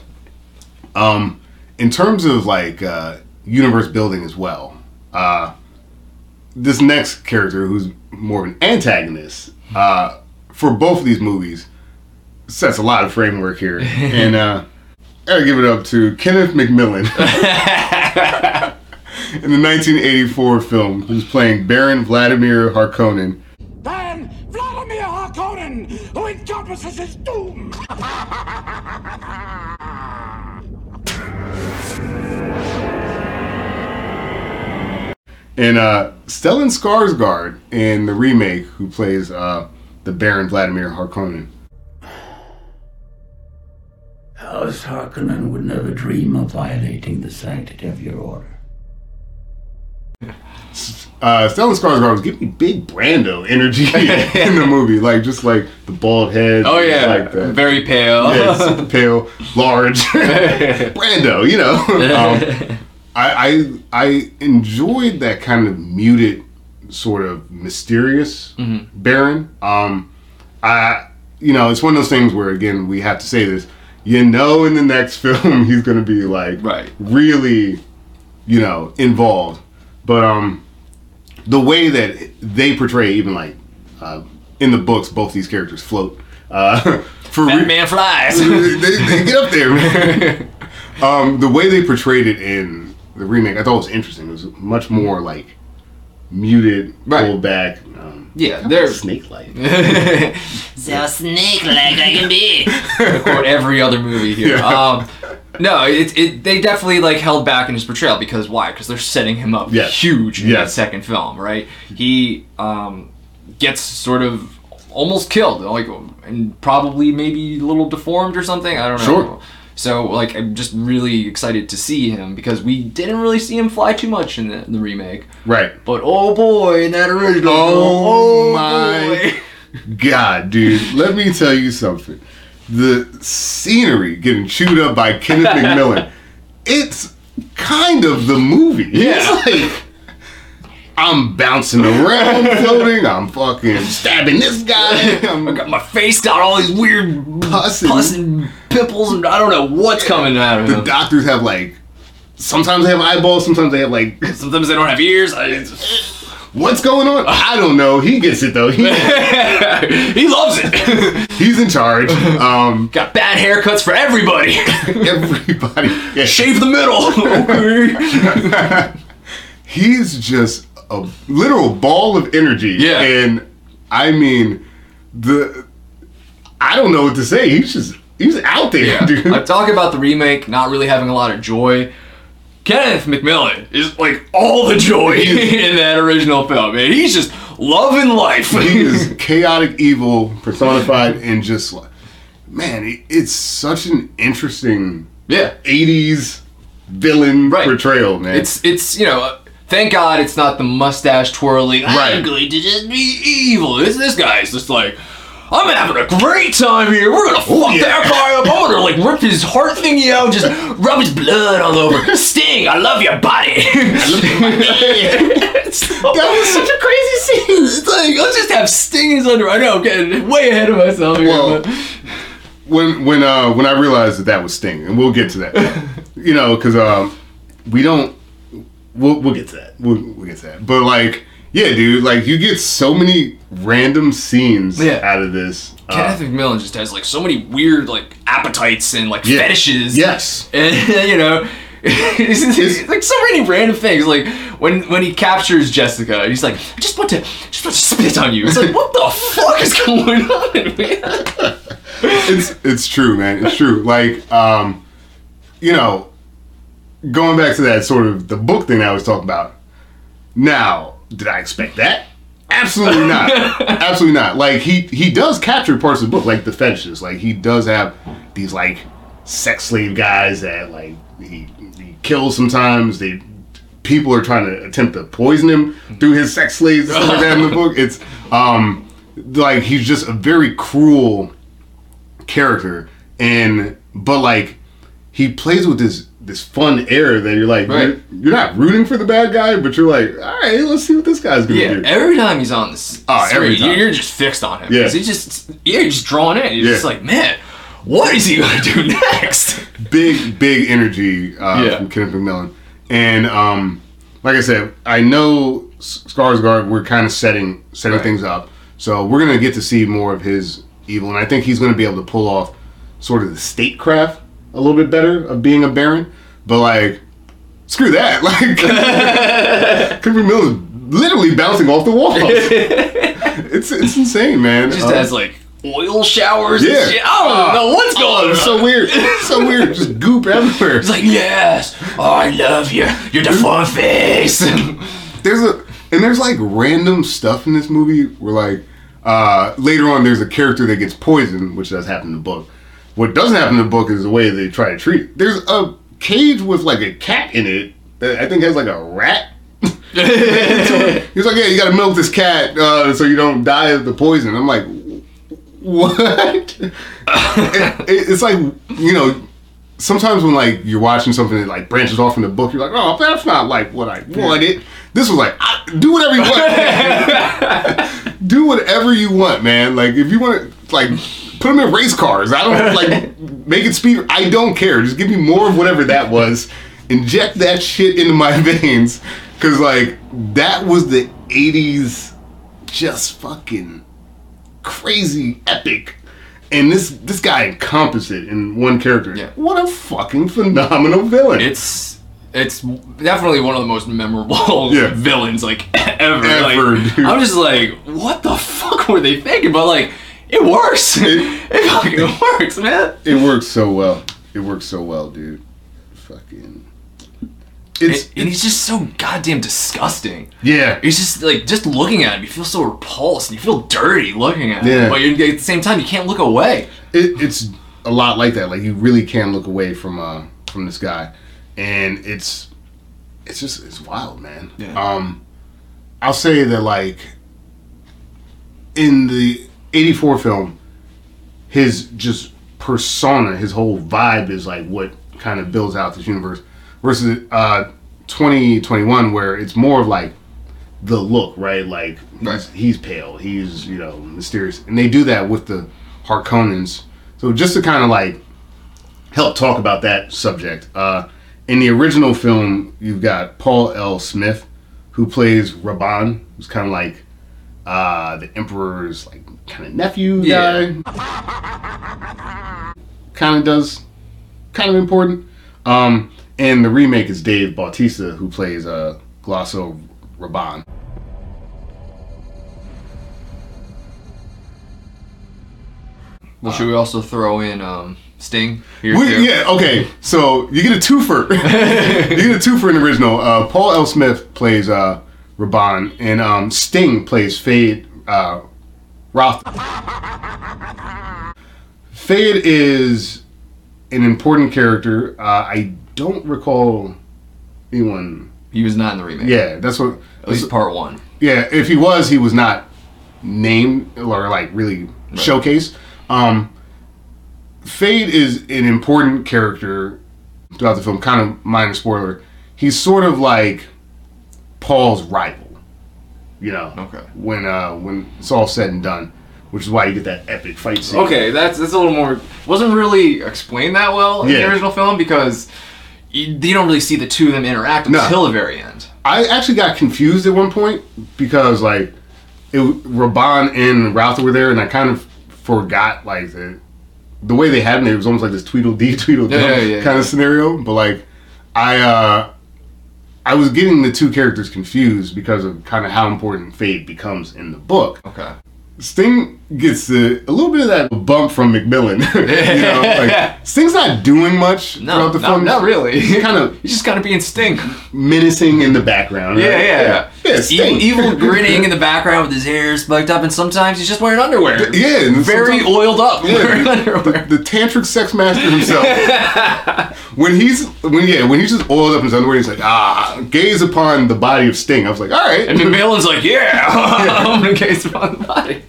In terms of like universe building as well, this next character who's more of an antagonist for both of these movies sets a lot of framework here, and I gotta give it up to Kenneth McMillan. In the 1984 film, who's playing Baron Vladimir Harkonnen. Baron Vladimir Harkonnen, who encompasses his doom! And Stellan Skarsgård in the remake, who plays the Baron Vladimir Harkonnen. House Harkonnen would never dream of violating the sanctity of your order. Stellan Skarsgård was giving me big Brando energy in the movie, like just like the bald head. Oh yeah, like that. Very pale. Yeah, super pale, large Brando. You know, I enjoyed that kind of muted, sort of mysterious Baron. You know, it's one of those things where again we have to say this. You know, in the next film he's going to be like really, you know, involved. But the way that they portray, even like in the books, both these characters float. Man flies. they get up there, man. The way they portrayed it in the remake, I thought was interesting. It was much more like muted, pulled back. Yeah, they're snake-like. So snake-like I can be. Or every other movie here. Yeah. No, they definitely like held back in his portrayal because why? Because they're setting him up huge in that second film, right? He gets sort of almost killed, like, and probably maybe a little deformed or something. I don't know. Sure. So like, I'm just really excited to see him because we didn't really see him fly too much in the remake, right? But oh boy, in that original, God, dude, let me tell you something. The scenery getting chewed up by Kenneth McMillan, it's kind of the movie. Yeah. It's like, I'm bouncing around, floating, I'm fucking stabbing this guy. I got my face got all these weird pus and pimples, and I don't know what's coming out of him. The doctors have like, sometimes they have eyeballs, sometimes they have like, sometimes they don't have ears. What's going on? I don't know. He gets it, though. He loves it. He's in charge. Got bad haircuts for everybody. Everybody. Yeah. Shave the middle. Okay. He's just a literal ball of energy. Yeah. And, I mean, I don't know what to say. He's out there, dude. I talk about the remake not really having a lot of joy. Kenneth McMillan is like all the joy in that original film, man. He's just loving life. He is chaotic evil personified, and just like, man, it's such an interesting 80s villain portrayal, man. It's you know, thank God it's not the mustache twirling, I'm going to just be evil. It's this guy's just like, I'm having a great time here. We're gonna fuck that guy up. I'm gonna like rip his heart thingy out, just rub his blood all over. Sting, I love your body. I love your body. So, that was such a crazy scene. It's like, let's just have Sting as under. I know I'm getting way ahead of myself here. Well, but when I realized that was Sting, and we'll get to that, you know, because we'll get to that. But like Yeah, dude, like, you get so many random scenes out of this. Kenneth McMillan just has, like, so many weird, like, appetites and, like, fetishes. Yes. And, you know, it's like, so many random things. Like, when he captures Jessica, and he's like, I just want to spit on you. It's like, what the fuck is going on, man? It's true, man. It's true. Like, you know, going back to that sort of the book thing I was talking about. Now, did I expect that? Absolutely not. Absolutely not. Like, he does capture parts of the book, like the fetishes. Like, he does have these, like, sex slave guys that, like, he kills sometimes. People are trying to attempt to poison him through his sex slaves and stuff like that in the book. It's, like, he's just a very cruel character. But, like, he plays with this fun air that you're like, right. You're not rooting for the bad guy, but you're like, all right, let's see what this guy's going to do. Yeah, every time he's on this screen, you're just fixed on him. Yeah. You're just drawn in. You're just like, man, what is he going to do next? Big energy from Kenneth McMillan. And like I said, I know Skarsgård, we're kind of setting things up. So we're going to get to see more of his evil. And I think he's going to be able to pull off sort of the statecraft a little bit better of being a baron, but like, screw that. Like, Kenneth McMillan is literally bouncing off the walls. It's insane, man. It just has like oil showers and shit. I don't know what's going on. It's so weird. It's so weird. Just goop everywhere. It's like, yes, I love you. You're the fun face. There's like random stuff in this movie where like later on there's a character that gets poisoned, which does happen in the book. What doesn't happen in the book is the way they try to treat it. There's a cage with like a cat in it that I think has like a rat. He's like, yeah, you gotta milk this cat so you don't die of the poison. I'm like, what? It's like, you know, sometimes when like you're watching something that like branches off from the book, you're like, oh, that's not like what I wanted. This was like, do whatever you want. Do whatever you want, man. Like, if you want to, like, put them in race cars. I don't, like, make it speed. I don't care. Just give me more of whatever that was. Inject that shit into my veins. Because, like, that was the 80s just fucking crazy epic. And this guy encompassed it in one character. Yeah. What a fucking phenomenal villain. It's definitely one of the most memorable villains, like, ever. Like, I'm just like, what the fuck were they thinking? But, like, it works. It fucking works, man. It works so well. It works so well, dude. Fucking. And he's just so goddamn disgusting. Yeah. He's just, like, just looking at him, you feel so repulsed, and you feel dirty looking at him. But at the same time, you can't look away. It's a lot like that. Like, you really can't look away from this guy. And it's wild, man. Yeah. I'll say that, like, in the 84 film, his just persona, his whole vibe is like what kind of builds out this universe versus 2021 where it's more of like the look, right? Like he's pale, he's, you know, mysterious, and they do that with the Harkonnens. So just to kind of like help talk about that subject, in the original film you've got Paul L. Smith, who plays Raban, who's kind of like the Emperor's like kind of nephew guy. Kind of important. And the remake is Dave Bautista, who plays Galasso Raban. Well, should we also throw in Sting? Yeah, okay. So you get a twofer. In the original. Paul L. Smith plays Raban, and Sting plays Fade Roth. Fade is an important character. I don't recall anyone. He was not in the remake. Yeah, that's what. At least part one. Yeah, if he was not named or like really showcased. Fade is an important character throughout the film. Kind of minor spoiler. He's sort of like Paul's rival. You know, when it's all said and done, which is why you get that epic fight scene. Okay, that's a little more... Wasn't really explained that well in the original film because you don't really see the two of them interact until the very end. I actually got confused at one point because like Raban and Routh were there, and I kind of forgot like the way they had it. It was almost like this Tweedledee Tweedledum kind of scenario. But like I was getting the two characters confused because of kind of how important Fade becomes in the book. Okay. Sting gets a little bit of that bump from McMillan. You know, like, Sting's not doing much throughout the film. Not really. He's just kind of being Sting. Menacing in the background. Right? Yeah, Sting. Evil grinning in the background with his hair spiked up, and sometimes he's just wearing underwear. Yeah. Very oiled up. Yeah, wearing underwear. The tantric sex master himself. when he's just oiled up in his underwear, he's like, gaze upon the body of Sting. I was like, all right. And McMillan's like, I'm going to gaze upon the body.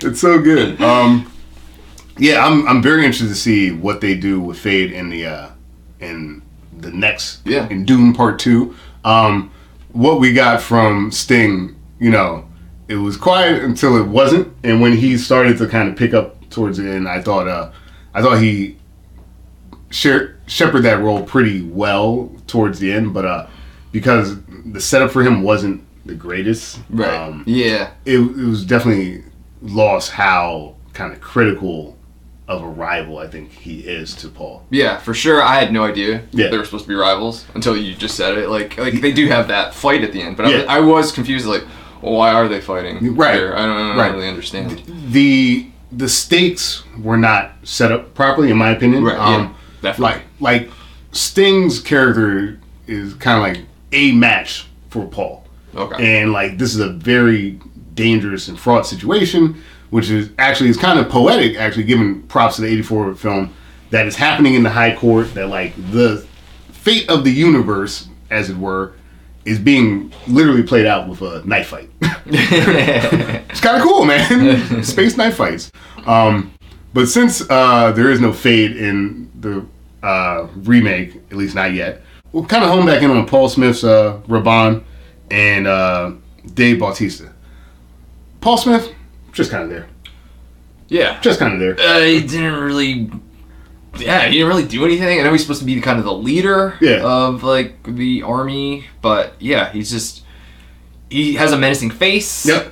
It's so good. I'm very interested to see what they do with Fade in the next in Dune Part 2. What we got from Sting, you know, it was quiet until it wasn't, and when he started to kind of pick up towards the end, I thought he shepherded that role pretty well towards the end, but because the setup for him wasn't the greatest. Right. It was definitely lost how kind of critical of a rival I think he is to Paul. Yeah, for sure. I had no idea they were supposed to be rivals until you just said it. Like they do have that fight at the end, but I was confused. Like, why are they fighting? Right. I don't really understand. The stakes were not set up properly, in my opinion. Right. Definitely. Like Sting's character is kind of like a match for Paul. Okay. And like this is a very dangerous and fraught situation, which is kind of poetic, actually, giving props to the 1984 film, that is happening in the high court, that like the fate of the universe, as it were, is being literally played out with a knife fight. It's kind of cool, man. Space knife fights. But since there is no Fade in the remake, at least not yet, we'll kind of hone back in on Paul Smith's Raban and Dave Bautista. Paul Smith, just kind of there. Yeah. Just kind of there. He didn't really do anything. I know he's supposed to be kind of the leader of, like, the army, but, he's just... He has a menacing face. Yep.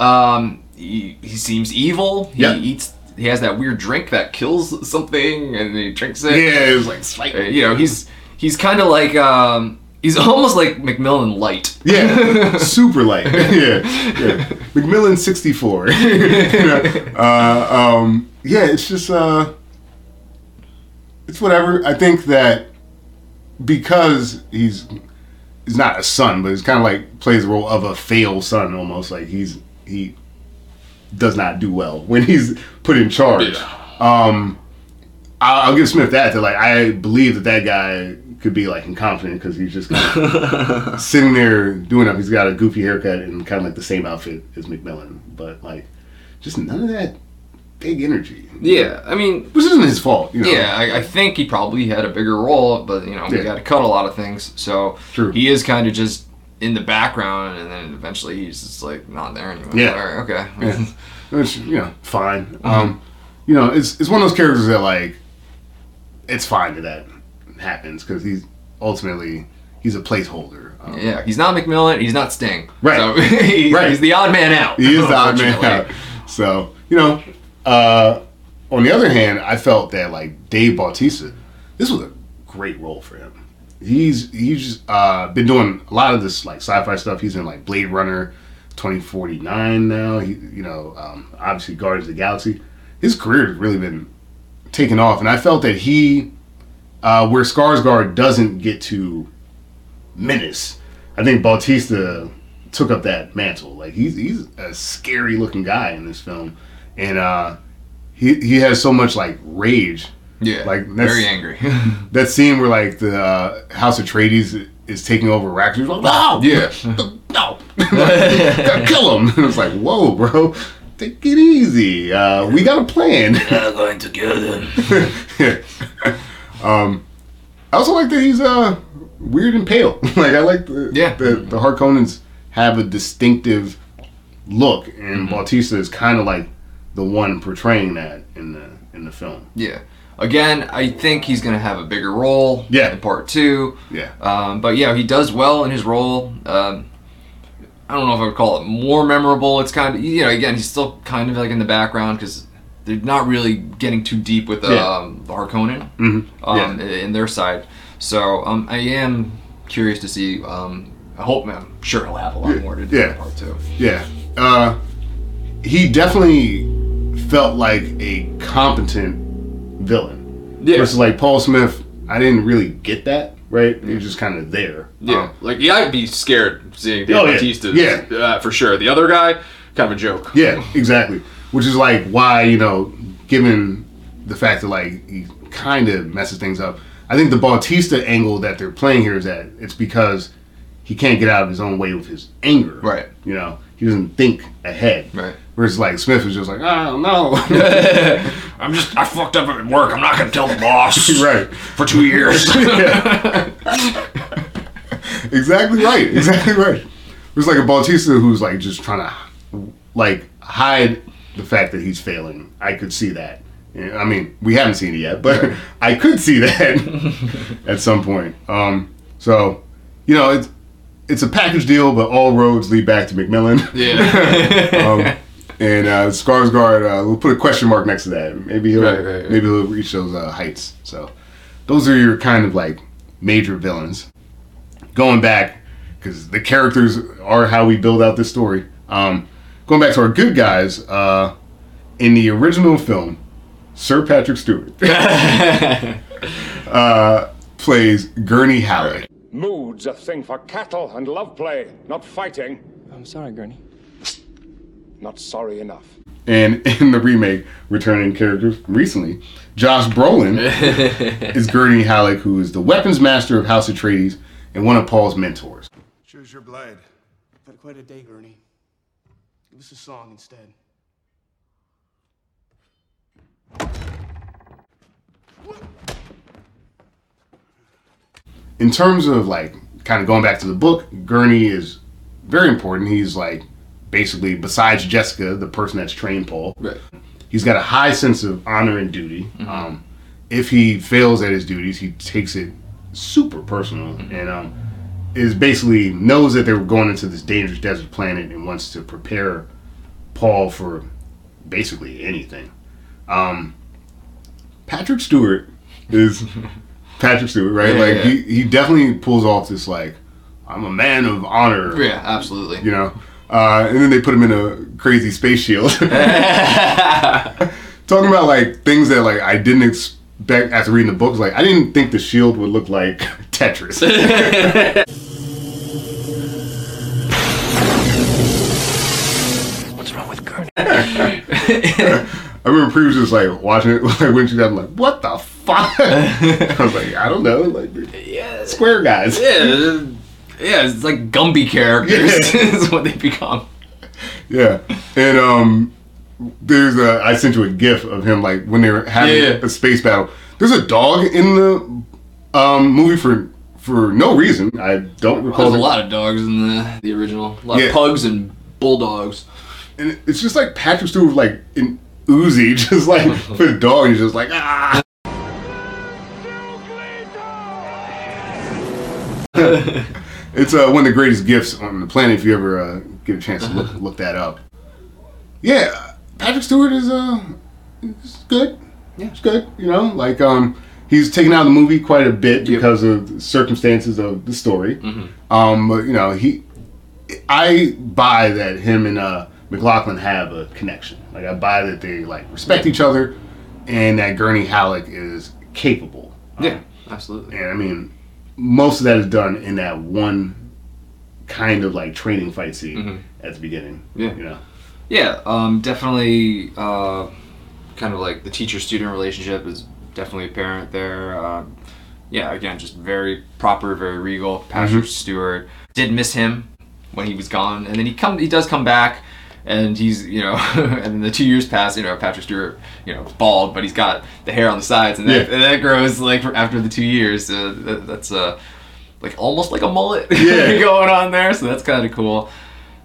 He seems evil. He has that weird drink that kills something, and he drinks it. Yeah, it was like... Spike. You know, he's kind of like... He's almost like McMillan light. Yeah, super light. Yeah. McMillan 1964. It's just it's whatever. I think that because he's not a son, but he's kind of like plays the role of a failed son almost. Like he does not do well when he's put in charge. Yeah. I'll give Smith that. Like I believe that guy could be like incompetent because he's just kind of sitting there doing up. He's got a goofy haircut and kind of like the same outfit as McMillan, but like just none of that big energy. Yeah, I mean, which isn't his fault. You know? Yeah, I think he probably had a bigger role, but you know we got to cut a lot of things, so true. He is kind of just in the background, and then eventually he's just like not there anymore. Yeah, all right, okay, which fine. Mm-hmm. You know, it's one of those characters that like it's fine to that. Happens because he's a placeholder. He's not McMillan, he's not Sting, right? So he's the odd man out. He is the odd man out. So on the other hand, I felt that like Dave Bautista, this was a great role for him. He's just been doing a lot of this like sci-fi stuff. He's in like Blade Runner 2049 now. He obviously Guardians of the Galaxy. His career has really been taking off, and I felt that he. Where Skarsgård doesn't get to menace, I think Bautista took up that mantle. Like he's a scary looking guy in this film, and he has so much like rage. Yeah, like very angry. That scene where like the House Atreides is taking over Raxxus, like no, no, kill him. And it's like whoa, bro, take it easy. We got a plan. We're not going to kill them. I also like that he's weird and pale. Like I like the Harkonnens have a distinctive look, and Bautista is kind of like the one portraying that in the in the film. Yeah. Again, I think he's going to have a bigger role in Part 2. Yeah. But yeah, he does well in his role. I don't know if I would call it more memorable. It's kind of, you know, again, he's still kind of like in the background because they're not really getting too deep with Harkonnen in their side. So I am curious to see. I hope, I'm sure he'll have a lot more to do in Part 2. Yeah. He definitely felt like a competent villain. Yeah. Versus like Paul Smith, I didn't really get that, right? He was just kind of there. Yeah. I'd be scared seeing Dave Bautista for sure. The other guy, kind of a joke. Yeah, exactly. Which is like why, you know, given the fact that like he kind of messes things up, I think the Bautista angle that they're playing here is that it's because he can't get out of his own way with his anger. Right. You know, he doesn't think ahead. Right. Whereas like Smith was just like, I don't know. I fucked up at work. I'm not gonna tell the boss. Right. For 2 years. Exactly right. It was like a Bautista who's like just trying to like hide the fact that he's failing. I could see that. I mean, we haven't seen it yet, but I could see that at some point. So, you know, it's a package deal, but all roads lead back to McMillan. Yeah. And Skarsgård, we'll put a question mark next to that. Maybe he'll reach those heights. So those are your kind of like major villains. Going back, because the characters are how we build out this story. Going back to our good guys, in the original film, Sir Patrick Stewart plays Gurney Halleck. Mood's a thing for cattle and love play, not fighting. I'm sorry, Gurney. Not sorry enough. And in the remake, returning characters recently, Josh Brolin is Gurney Halleck, who is the weapons master of House Atreides and one of Paul's mentors. Choose your blade. I've had quite a day, Gurney. Give us a song instead. In terms of like kind of going back to the book, Gurney is very important. He's like, basically, besides Jessica, the person that's trained Paul, right. He's got a high sense of honor and duty. Mm-hmm. If he fails at his duties, he takes it super personal and is basically knows that they're going into this dangerous desert planet and wants to prepare Paul for basically anything. Patrick Stewart is Patrick Stewart, right? Yeah, He definitely pulls off this like, I'm a man of honor. Yeah, absolutely. You know? And then they put him in a crazy space shield. Talking about like things that like I didn't expect after reading the books. Like I didn't think the shield would look like Tetris. What's wrong with Gurney? I remember previously just like watching it when she got, I'm like, what the fuck? I was like, I don't know, like square guys. Yeah. Yeah, it's like Gumby characters is what they become. Yeah, and there's I sent you a GIF of him like when they were having a space battle. There's a dog in the movie for no reason. I don't recall. There's a lot of dogs in the original. A lot of pugs and bulldogs. And it's just like Patrick Stewart like an Uzi, just like for the dog. He's just like ah. It's one of the greatest gifts on the planet if you ever get a chance to look that up. Yeah, Patrick Stewart is good. Yeah, it's good. You know, like he's taken out of the movie quite a bit because of the circumstances of the story. Mm-hmm. But you know, I buy that him and MacLachlan have a connection. Like I buy that they like respect each other, and that Gurney Halleck is capable. Yeah, absolutely. And I mean. Most of that is done in that one kind of like training fight scene at the beginning. Yeah. You know? Yeah, definitely kind of like the teacher-student relationship is definitely apparent there. Again, just very proper, very regal. Patrick Stewart, did miss him when he was gone. And then he does come back and he's, you know, and the 2 years pass, you know, Patrick Stewart, you know, bald, but he's got the hair on the sides, and that grows, like, after the 2 years. That's, like, almost like a mullet going on there, so that's kind of cool.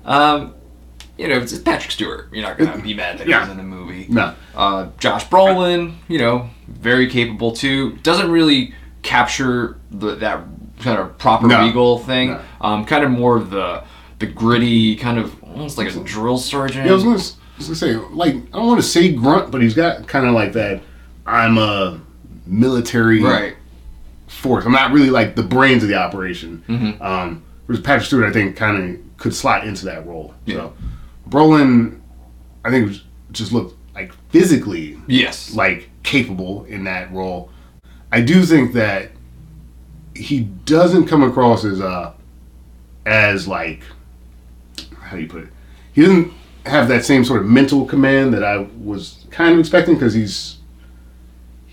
You know, it's Patrick Stewart. You're not going to be mad that he was in the movie. movie. No. Josh Brolin, you know, very capable too. Doesn't really capture that kind of proper regal thing. No. Kind of more of the gritty kind of almost like a drill sergeant. Yeah, I was gonna say like I don't want to say grunt, but he's got kind of like that. I'm a military force. I'm not really like the brains of the operation. Mm-hmm. Whereas Patrick Stewart, I think, kind of could slot into that role. Yeah. So Brolin, I think, just looked like physically like capable in that role. I do think that he doesn't come across as like, how do you put it? He doesn't have that same sort of mental command that I was kind of expecting, because he's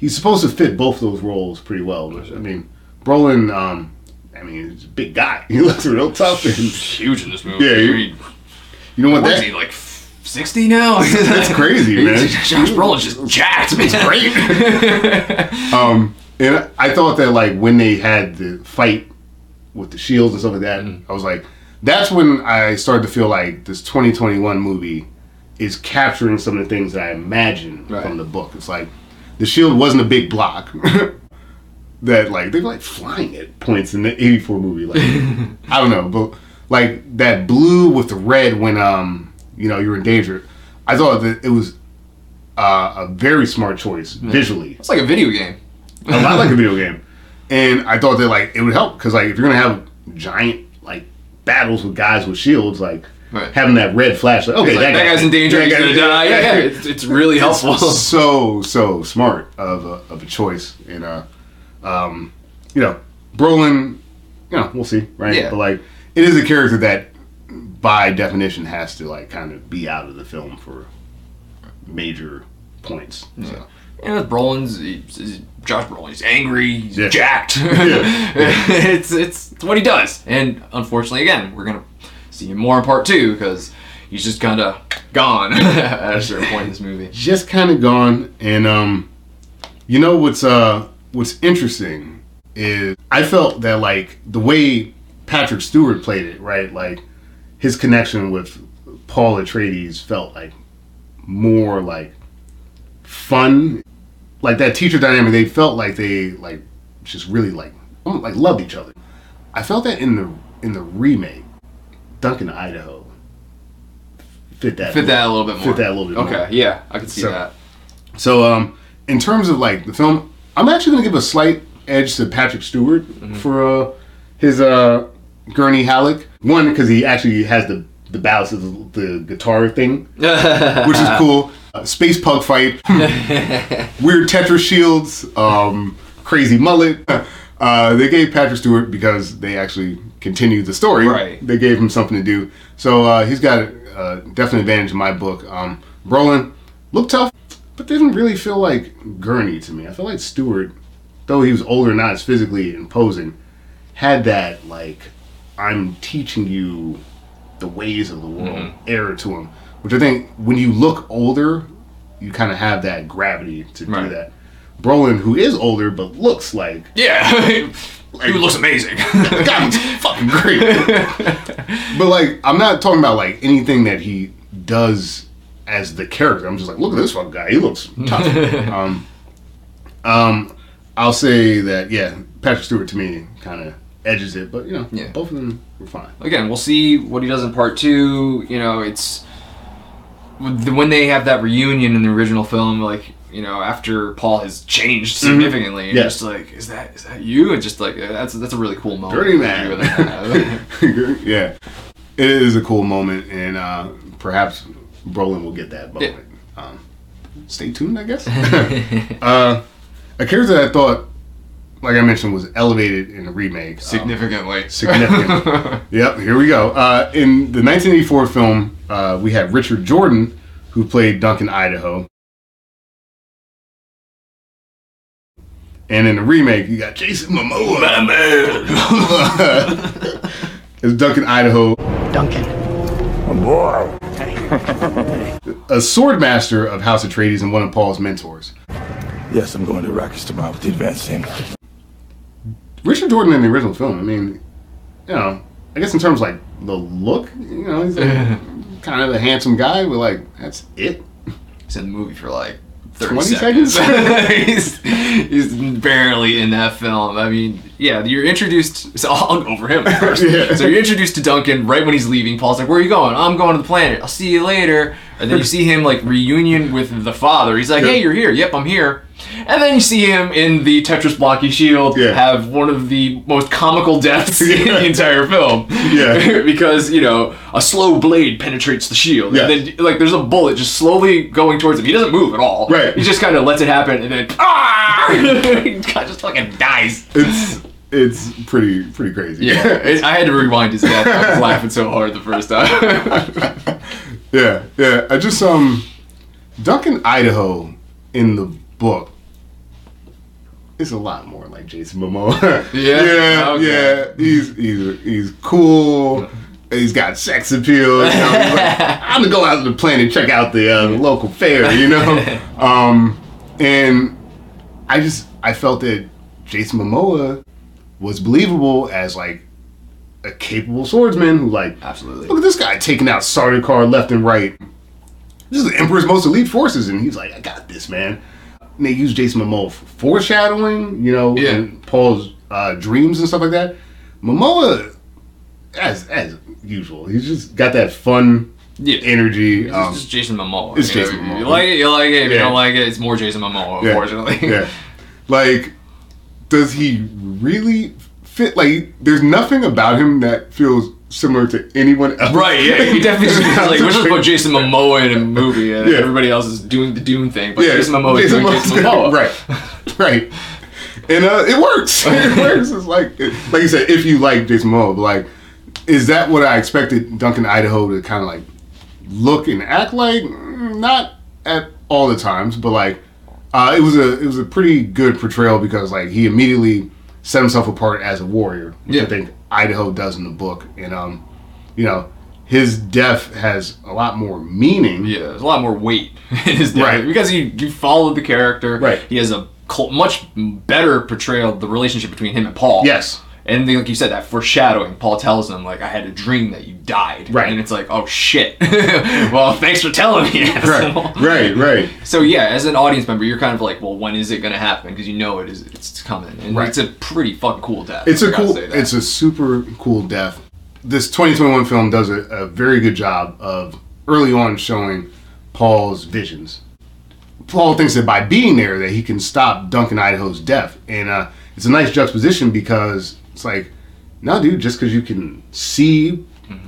supposed to fit both those roles pretty well. But, I mean, Brolin, he's a big guy. He looks real tough. And huge in this movie. Yeah, you know what that is? He like 60 now? That's crazy, man. Josh Brolin's just jacked. It's great. And I thought that like when they had the fight with the shields and stuff like that, I was like, that's when I started to feel like this 2021 movie is capturing some of the things that I imagined from the book. It's like the shield wasn't a big block that like they were like flying at points in the '84 movie. Like I don't know, but like that blue with the red when you're in danger. I thought that it was a very smart choice visually. It's like a video game. A lot like a video game, and I thought that like it would help because like if you're gonna have giant like battles with guys with shields, like having that red flash, like, okay, like, that guy's in danger, he's gonna die. Yeah, it's really helpful. So smart of a choice, and Brolin, we'll see, right? Yeah. But like it is a character that by definition has to like kind of be out of the film for major points. Yeah. So. Yeah, Josh Brolin. He's angry. He's jacked. It's what he does. And unfortunately, again, we're gonna see him more in part 2 because he's just kind of gone at a certain point in this movie. Just kind of gone. And you know what's interesting is I felt that like the way Patrick Stewart played it, right? Like his connection with Paul Atreides felt like more like fun. Like that teacher dynamic, they felt like they like just really like loved each other. I felt that in the remake, Duncan Idaho fit that a little bit more. Okay, yeah, I can see that. So in terms of like the film, I'm actually gonna give a slight edge to Patrick Stewart for his Gurney Halleck. One, because he actually has the balance of the guitar thing, which is cool. Space pug fight, weird Tetra shields, crazy mullet. They gave Patrick Stewart, because they actually continued the story, they gave him something to do. So he's got a definite advantage in my book. Brolin looked tough, but didn't really feel like Gurney to me. I feel like Stewart, though he was older and not as physically imposing, had that, like, I'm teaching you the ways of the world air to him. Which I think, when you look older, you kind of have that gravity to do that. Brolin, who is older, but looks like... Yeah, like, he looks amazing. God, he's fucking great. But, like, I'm not talking about, like, anything that he does as the character. I'm just like, look at this fucking guy. He looks tough. I'll say that, yeah, Patrick Stewart, to me, kind of... edges it, but, both of them were fine. Again, we'll see what he does in part 2. It's... when they have that reunion in the original film, like, after Paul has changed significantly, and just like, is that you? And just like, that's a really cool moment. Dirty man. Yeah. It is a cool moment, and perhaps Brolin will get that moment. Yeah. Stay tuned, I guess. A character that I thought, like I mentioned, was elevated in the remake. Significantly. Yep, here we go. In the 1984 film, we had Richard Jordan, who played Duncan Idaho. And in the remake, you got Jason Momoa. My man. It's Duncan Idaho. Duncan. Oh, boy. A swordmaster of House Atreides and one of Paul's mentors. Yes, I'm going to Arrakis tomorrow with the advanced team. Richard Jordan in the original film, I mean, I guess in terms of, like, the look, he's like, kind of a handsome guy, but, like, that's it. He's in the movie for like 30 seconds. he's barely in that film. I mean, yeah, you're introduced. So I'll go over him first. Yeah. So you're introduced to Duncan right when he's leaving. Paul's like, "Where are you going?" "I'm going to the planet." "I'll see you later." And then you see him like reunion with the father. He's like, "Hey, you're here." "Yep, I'm here." And then you see him in the Tetris blocky shield have one of the most comical deaths in the entire film. Yeah. Because, you know, a slow blade penetrates the shield. Yeah. And then, like, there's a bullet just slowly going towards him. He doesn't move at all. Right. He just kind of lets it happen and then, ah! He just fucking dies. It's pretty crazy. Yeah. I had to rewind his death. I was laughing so hard the first time. Yeah. I just, Duncan Idaho in the book is a lot more like Jason Momoa. He's cool. He's got sex appeal. You know? He's like, I'm gonna go out to the planet and check out the local fair. You know, and I felt that Jason Momoa was believable as like a capable swordsman who like absolutely look at this guy taking out Sardaukar left and right. This is the Emperor's most elite forces, and he's like, I got this, man. And they use Jason Momoa for foreshadowing, you know, and Paul's dreams and stuff like that. Momoa, as usual, he's just got that fun energy. It's just Jason Momoa. It's Jason Momoa. You like it, you like it. If you don't like it, it's more Jason Momoa, unfortunately. Yeah. Like, does he really fit? Like, there's nothing about him that feels similar to anyone else. Right, yeah. He definitely just like, we're just about Jason Momoa in a movie and everybody else is doing the Dune thing, but Jason Momoa is doing Jason Momoa. Right. And it works. It's like you said, if you like Jason Momoa, but like, is that what I expected Duncan Idaho to kind of like look and act like? Not at all the times, but like, it was a pretty good portrayal because like, he immediately set himself apart as a warrior, which I think Idaho does in the book, and you know, his death has a lot more meaning. Yeah, there's a lot more weight in his death. Right. Because you followed the character. Right. He has a much better portrayal of the relationship between him and Paul. Yes. And like you said, that foreshadowing. Paul tells him, like, I had a dream that you died. Right. And it's like, oh, shit. Well, thanks for telling me. Right. So, yeah, as an audience member, you're kind of like, well, when is it going to happen? Because you know it's coming. And it's a pretty fucking cool death. It's a super cool death. This 2021 film does a very good job of early on showing Paul's visions. Paul thinks that by being there that he can stop Duncan Idaho's death. And it's a nice juxtaposition because it's like, no, dude, just because you can see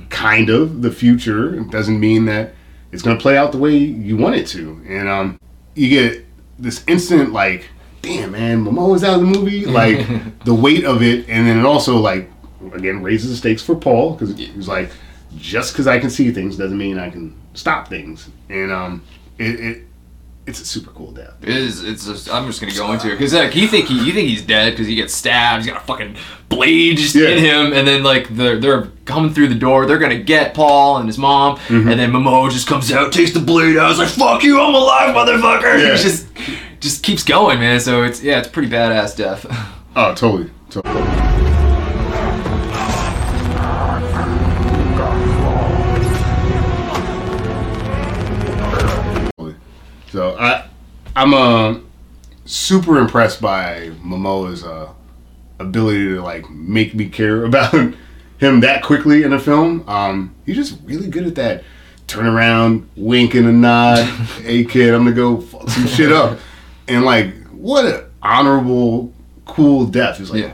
kind of the future, it doesn't mean that it's going to play out the way you want it to. And you get this instant, like, damn, man, Momoa's out of the movie. Like, the weight of it. And then it also, like, again, raises the stakes for Paul because he's like, just because I can see things doesn't mean I can stop things. And it's a super cool death. It is. I'm just gonna go into it because like you think he's dead because he gets stabbed. He's got a fucking blade just in him, and then like they're coming through the door. They're gonna get Paul and his mom, and then Momoa just comes out, takes the blade out. It's like, fuck you, I'm alive, motherfucker. Yeah. He just keeps going, man. So it's pretty badass death. Oh, totally. So I'm super impressed by Momoa's ability to like make me care about him that quickly in a film. He's just really good at that. Turn around, wink and a nod. Hey kid, I'm gonna go fuck some shit up. And like, what an honorable, cool death. He's like,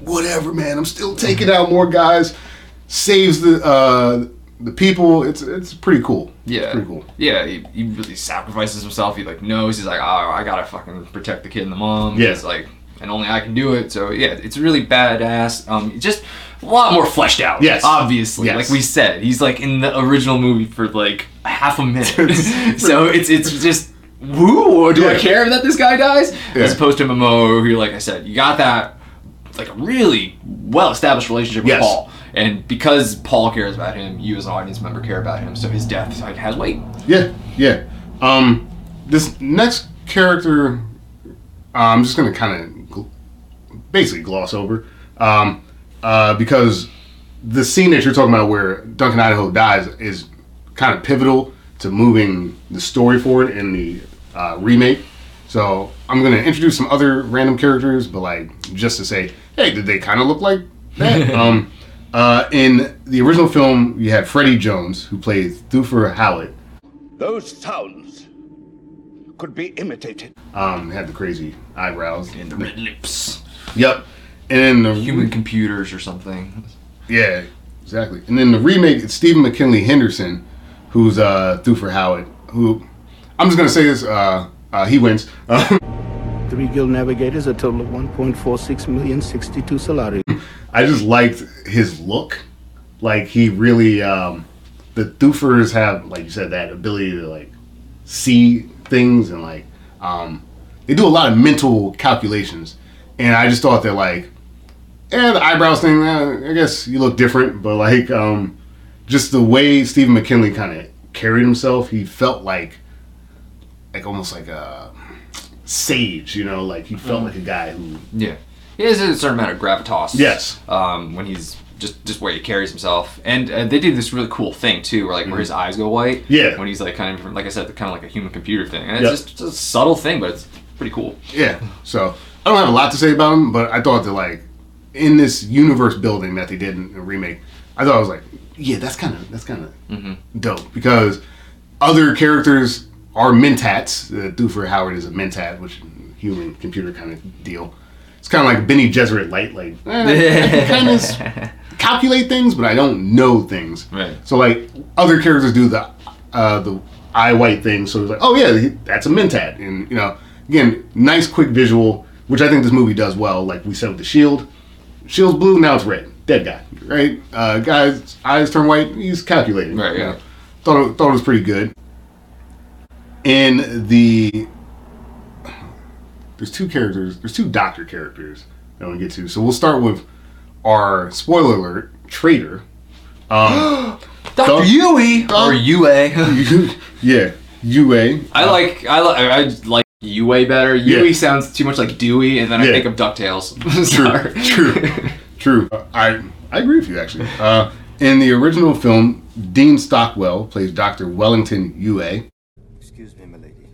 whatever, man. I'm still taking out more guys. Saves the people. It's pretty cool. Yeah. Pretty cool. Yeah, he really sacrifices himself. He like knows he's like, oh, I gotta fucking protect the kid and the mom. Yeah. It's like, and only I can do it. So yeah, it's really badass. Just a lot more fleshed out. Yes. Obviously. Yes. Like we said, he's like in the original movie for like half a minute. So it's just woo. Do I care that this guy dies? Yeah. As opposed to Momoa, who like I said, you got that like a really well established relationship with Paul. And because Paul cares about him, you as an audience member care about him, so his death like, has weight. Yeah. This next character, I'm just going to kind of basically gloss over, because the scene that you're talking about where Duncan Idaho dies is kind of pivotal to moving the story forward in the remake. So I'm going to introduce some other random characters, but like just to say, hey, did they kind of look like that? In the original film, you had Freddie Jones, who plays Thufir Hallett. Those sounds could be imitated. Had the crazy eyebrows. And the red lips. Yep. And then the human computers or something. Yeah, exactly. And then the remake, it's Stephen McKinley Henderson, who's Thufir Hallett, who, I'm just going to say this, he wins. Three guild navigators, a total of 1.46 million, 62 salari. I just liked his look. Like, he really, the Thufers have, like you said, that ability to, like, see things and, like, they do a lot of mental calculations. And I just thought that, like, the eyebrows thing, I guess you look different, but, like, just the way Stephen McKinley kind of carried himself, he felt like almost like a sage, you know, like he felt like a guy who... Yeah. He has a certain amount of gravitas. Yes. When he's just where he carries himself. And they did this really cool thing, too, where like where his eyes go white. Yeah. When he's like kind of, like I said, kind of like a human computer thing. And it's just a subtle thing, but it's pretty cool. Yeah. So I don't have a lot to say about him, but I thought that like in this universe building that they did in the remake, I thought I was like, yeah, that's kind of dope, because other characters are mentats. Thufir Howard is a mentat, which human computer kind of deal. It's kind of like Benny Gesserit light, like I can kind of calculate things, but I don't know things. Right. So like other characters do the eye white thing. So it's like, oh yeah, that's a mentat, and you know, again, nice quick visual, which I think this movie does well. Like we said with the shield, shield's blue, now it's red. Dead guy, right? Guy's eyes turn white. He's calculating. Right. Yeah. Thought it was pretty good. In the... There's two characters. There's two doctor characters that I want to get to. So we'll start with our, spoiler alert, traitor. Dr. Yui! Or Yue. Yeah. Yue. I like Yue better. Yue sounds too much like Dewey, and then I think of DuckTales. True. I agree with you, actually. In the original film, Dean Stockwell plays Dr. Wellington Yue. Excuse me, milady.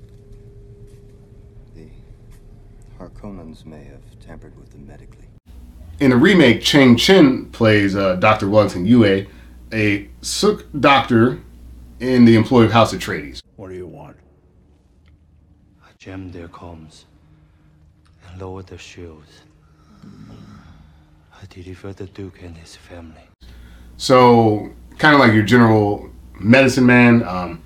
The Harkonnens may have tampered with them medically. In the remake, Chang Chen plays Dr. Wellington Yue, a Sook doctor in the employ of House Atreides. What do you want? I jammed their comms and lowered their shields. I delivered the Duke and his family. So, kind of like your general medicine man,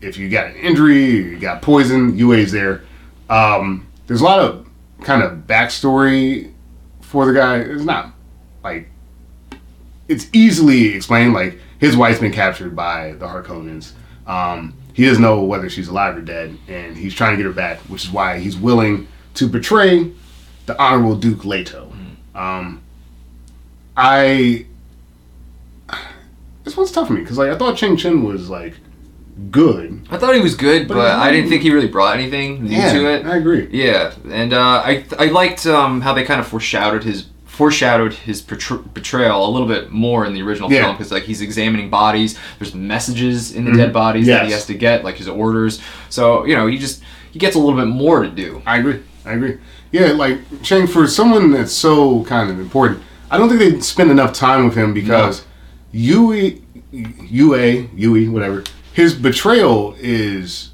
if you got an injury, or you got poison, UA's there. There's a lot of kind of backstory for the guy. It's not like it's easily explained. Like his wife's been captured by the Harkonnens. He doesn't know whether she's alive or dead, and he's trying to get her back, which is why he's willing to betray the Honorable Duke Leto. This one's tough for me because like I thought Chang Chen was like good. I thought he was good, but I didn't think he really brought anything new to it. I agree. Yeah, and I liked how they kind of foreshadowed his betrayal a little bit more in the original film, because like he's examining bodies. There's messages in the dead bodies that he has to get, like his orders. So you know, he gets a little bit more to do. I agree. Yeah, like Chang, for someone that's so kind of important, I don't think they spend enough time with him because Yue, whatever. His betrayal is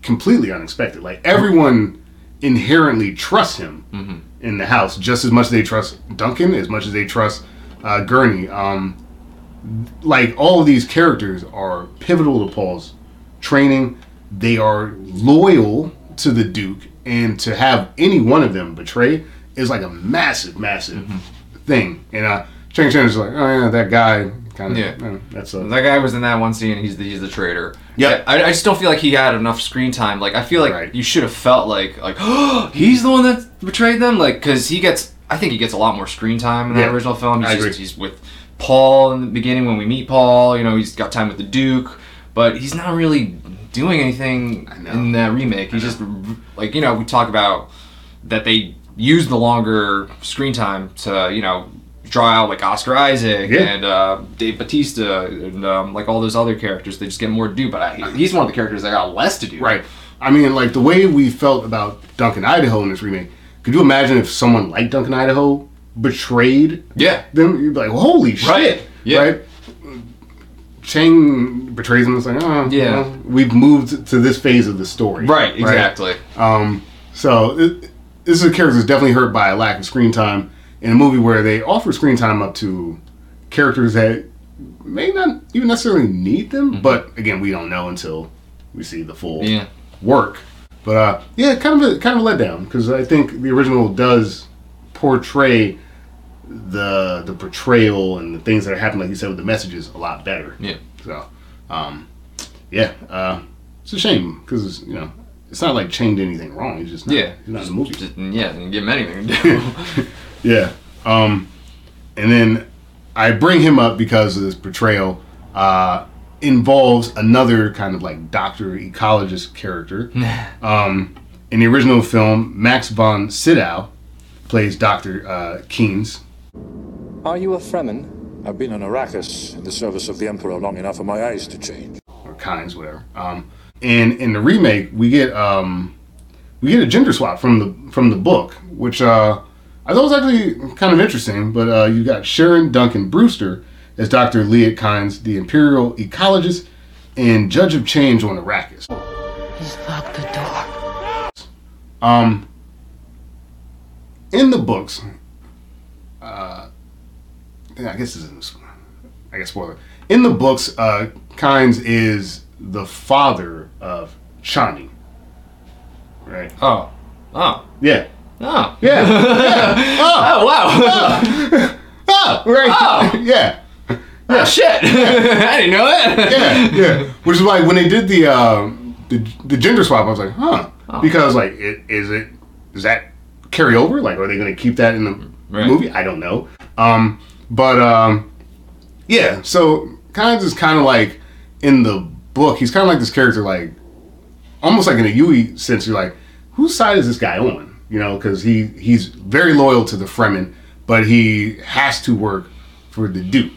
completely unexpected. Like, everyone inherently trusts him in the house, just as much as they trust Duncan, as much as they trust Gurney. Like, all of these characters are pivotal to Paul's training. They are loyal to the Duke, and to have any one of them betray is, like, a massive, massive thing. And Chang Chen is like, oh, yeah, that guy... Kind of, that guy was in that one scene. He's the traitor. Yeah, I just don't feel like he had enough screen time. Like I feel like you should have felt like oh, he's the one that betrayed them. Like because I think he gets a lot more screen time in that original film. He's with Paul in the beginning when we meet Paul. You know he's got time with the Duke, but he's not really doing anything in that remake. He's just like you know we talk about that they use the longer screen time to you know. draw out like Oscar Isaac and Dave Bautista and like all those other characters. They just get more to do, but he's one of the characters that got less to do. Right. I mean, like the way we felt about Duncan Idaho in this remake. Could you imagine if someone like Duncan Idaho betrayed them? You'd be like, holy shit. Right. Yeah. Right? Chang betrays him. It's like, oh, yeah, you know, we've moved to this phase of the story. Right, exactly. Right? So this is a character that's definitely hurt by a lack of screen time in a movie where they offer screen time up to characters that may not even necessarily need them. Mm-hmm. But again, we don't know until we see the full work. But yeah, kind of a letdown, because I think the original does portray the portrayal and the things that happen, like you said, with the messages a lot better. Yeah. So, it's a shame, because, you know, it's not like Chang did anything wrong. He's just not, he's not in the movie. Didn't give him anything to do. And then I bring him up because of this portrayal involves another kind of like doctor ecologist character. In the original film, Max von Sydow plays Dr. Keynes. Are you a Fremen? I've been on Arrakis in the service of the Emperor long enough for my eyes to change. Or Kynes, whatever. And in the remake, we get a gender swap from the book, which I thought was actually kind of interesting. But you got Sharon Duncan Brewster as Dr. Leah Kynes, the Imperial ecologist and judge of change on Arrakis. He's locked the door. In the books, I guess this is I guess spoiler. In the books, Kynes is the father of Chani. Right. Oh. Yeah. Oh. Yeah. Oh. Oh wow. Oh. Right. Oh. Yeah. Yeah. Oh, shit. Yeah. I didn't know that. Yeah. Which is why when they did the gender swap, I was like, huh, oh. Because like, is that carry over? Like, are they going to keep that in the movie? I don't know. So Kynes is kind of like, in the book, he's kind of like this character, like, almost like in a Yui sense, you're like, whose side is this guy on? You know, because he's very loyal to the Fremen, but he has to work for the Duke.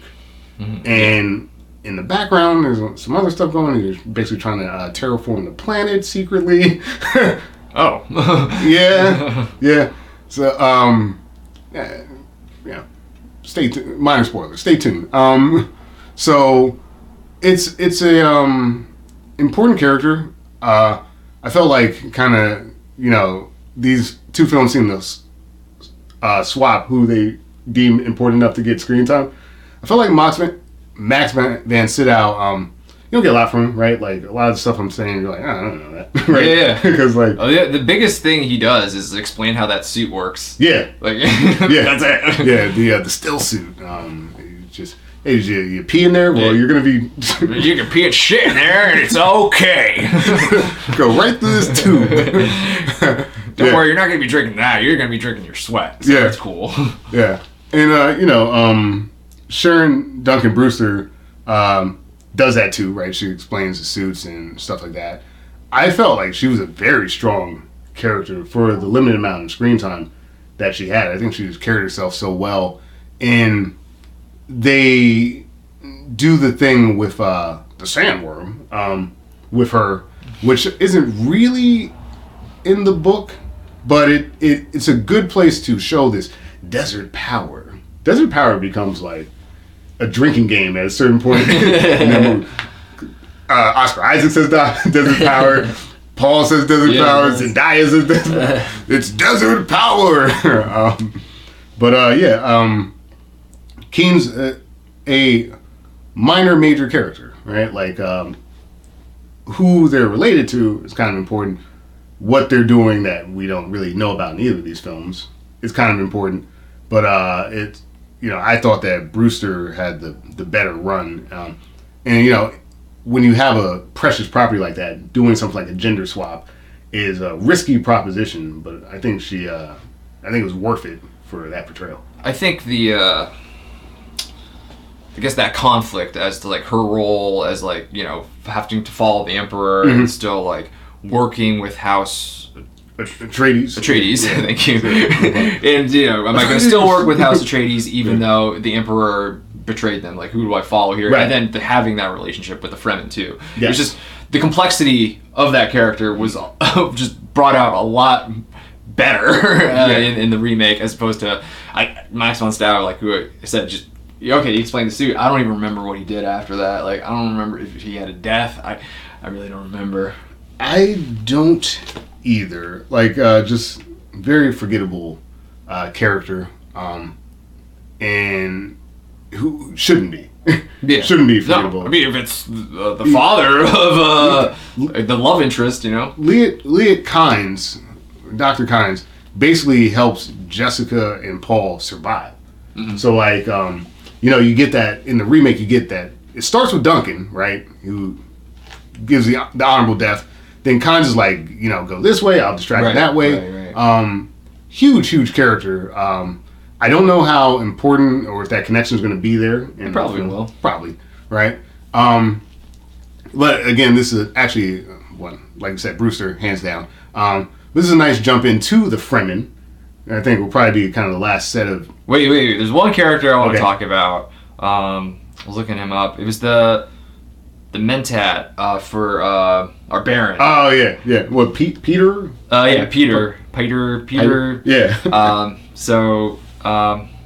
Mm-hmm. And in the background, there's some other stuff going on. He's basically trying to terraform the planet secretly. Oh. Yeah. So, yeah. Stay tuned. Minor spoiler. Stay tuned. So it's a important character. I felt like kind of, you know, these two films seem to swap who they deem important enough to get screen time. I felt like Max von Sydow. You don't get a lot from him, right? Like, a lot of the stuff I'm saying, you're like, oh, I don't know that. Right? Yeah. Because, like... Oh, yeah, the biggest thing he does is explain how that suit works. Yeah. Like, that's it. Yeah, the still suit. You pee in there? Well, you're going to be... You can pee at shit in there, and it's okay. Go right through this tube. Don't worry, you're not going to be drinking that. You're going to be drinking your sweat. So that's cool. Yeah. And, Sharon Duncan Brewster... does that too, right? She explains the suits and stuff like that. I felt like she was a very strong character for the limited amount of screen time that she had. I think she just carried herself so well. And they do the thing with the sandworm with her, which isn't really in the book, but it's a good place to show this desert power. Desert power becomes like a drinking game at a certain point. Oscar Isaac says desert power. Paul says desert power. Zendaya says desert power. It's desert power. Keen's a major character, right? Like, who they're related to is kind of important. What they're doing that we don't really know about in either of these films is kind of important. But it's... You know, I thought that Brewster had the better run. And, you know, when you have a precious property like that, doing something like a gender swap is a risky proposition. But I think I think it was worth it for that portrayal. I think that conflict as to, like, her role as, like, you know, having to follow the Emperor and still, like, working with House Atreides. Yeah. Thank you. And, you know, am I going to still work with House Atreides even though the Emperor betrayed them? Like, who do I follow here? Right. And then having that relationship with the Fremen, too. Yes. It was just the complexity of that character was just brought out a lot better in the remake as opposed to Max von Sydow, like who I said, just, okay, he explained the suit. I don't even remember what he did after that. Like, I don't remember if he had a death. I really don't remember. I don't either. Like, just very forgettable character, and who shouldn't be. Yeah. Shouldn't be forgettable. No, I mean, if it's the father of the love interest, you know. Leah Kynes, Dr. Kynes, basically helps Jessica and Paul survive. Mm-hmm. So, like, you know, you get that in the remake. You get that it starts with Duncan, right? Who gives the honorable death. Then Kynes is like, you know, go this way, I'll distract him that way. Right. Huge character. I don't know how important or if that connection is going to be there. It probably will. Probably, right? But again, this is actually one, like I said, Brewster, hands down. This is a nice jump into the Fremen. I think will probably be kind of the last set of... Wait. There's one character I want to talk about. I was looking him up. It was the Mentat for our Baron. Oh, yeah. What, Peter? Peter. Yeah.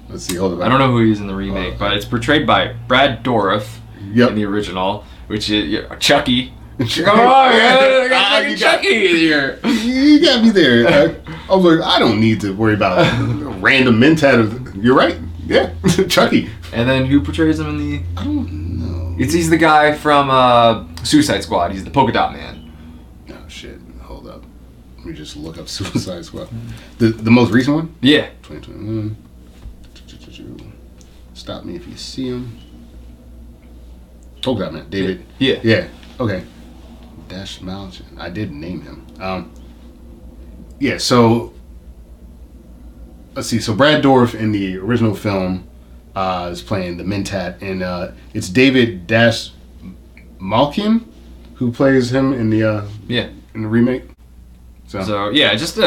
Let's see, hold on. I don't know who he's in the remake, but it's portrayed by Brad Dourif in the original, which is Chucky. Come on, man. I got Chucky in here. You got me there. I was like, I don't need to worry about random Mentat. You're right. Yeah, Chucky. And then who portrays him in the... I don't know. He's the guy from Suicide Squad. He's the polka dot man. Oh, shit. Hold up. Let me just look up Suicide Squad. The most recent one? Yeah. 2021. Stop me if you see him. Polka dot man. David. Yeah. Okay. Dastmalchian. I did name him. Yeah, so... Let's see. So Brad Dourif in the original film... is playing the Mentat, and it's David Dastmalchian who plays him in the in the remake. So yeah, just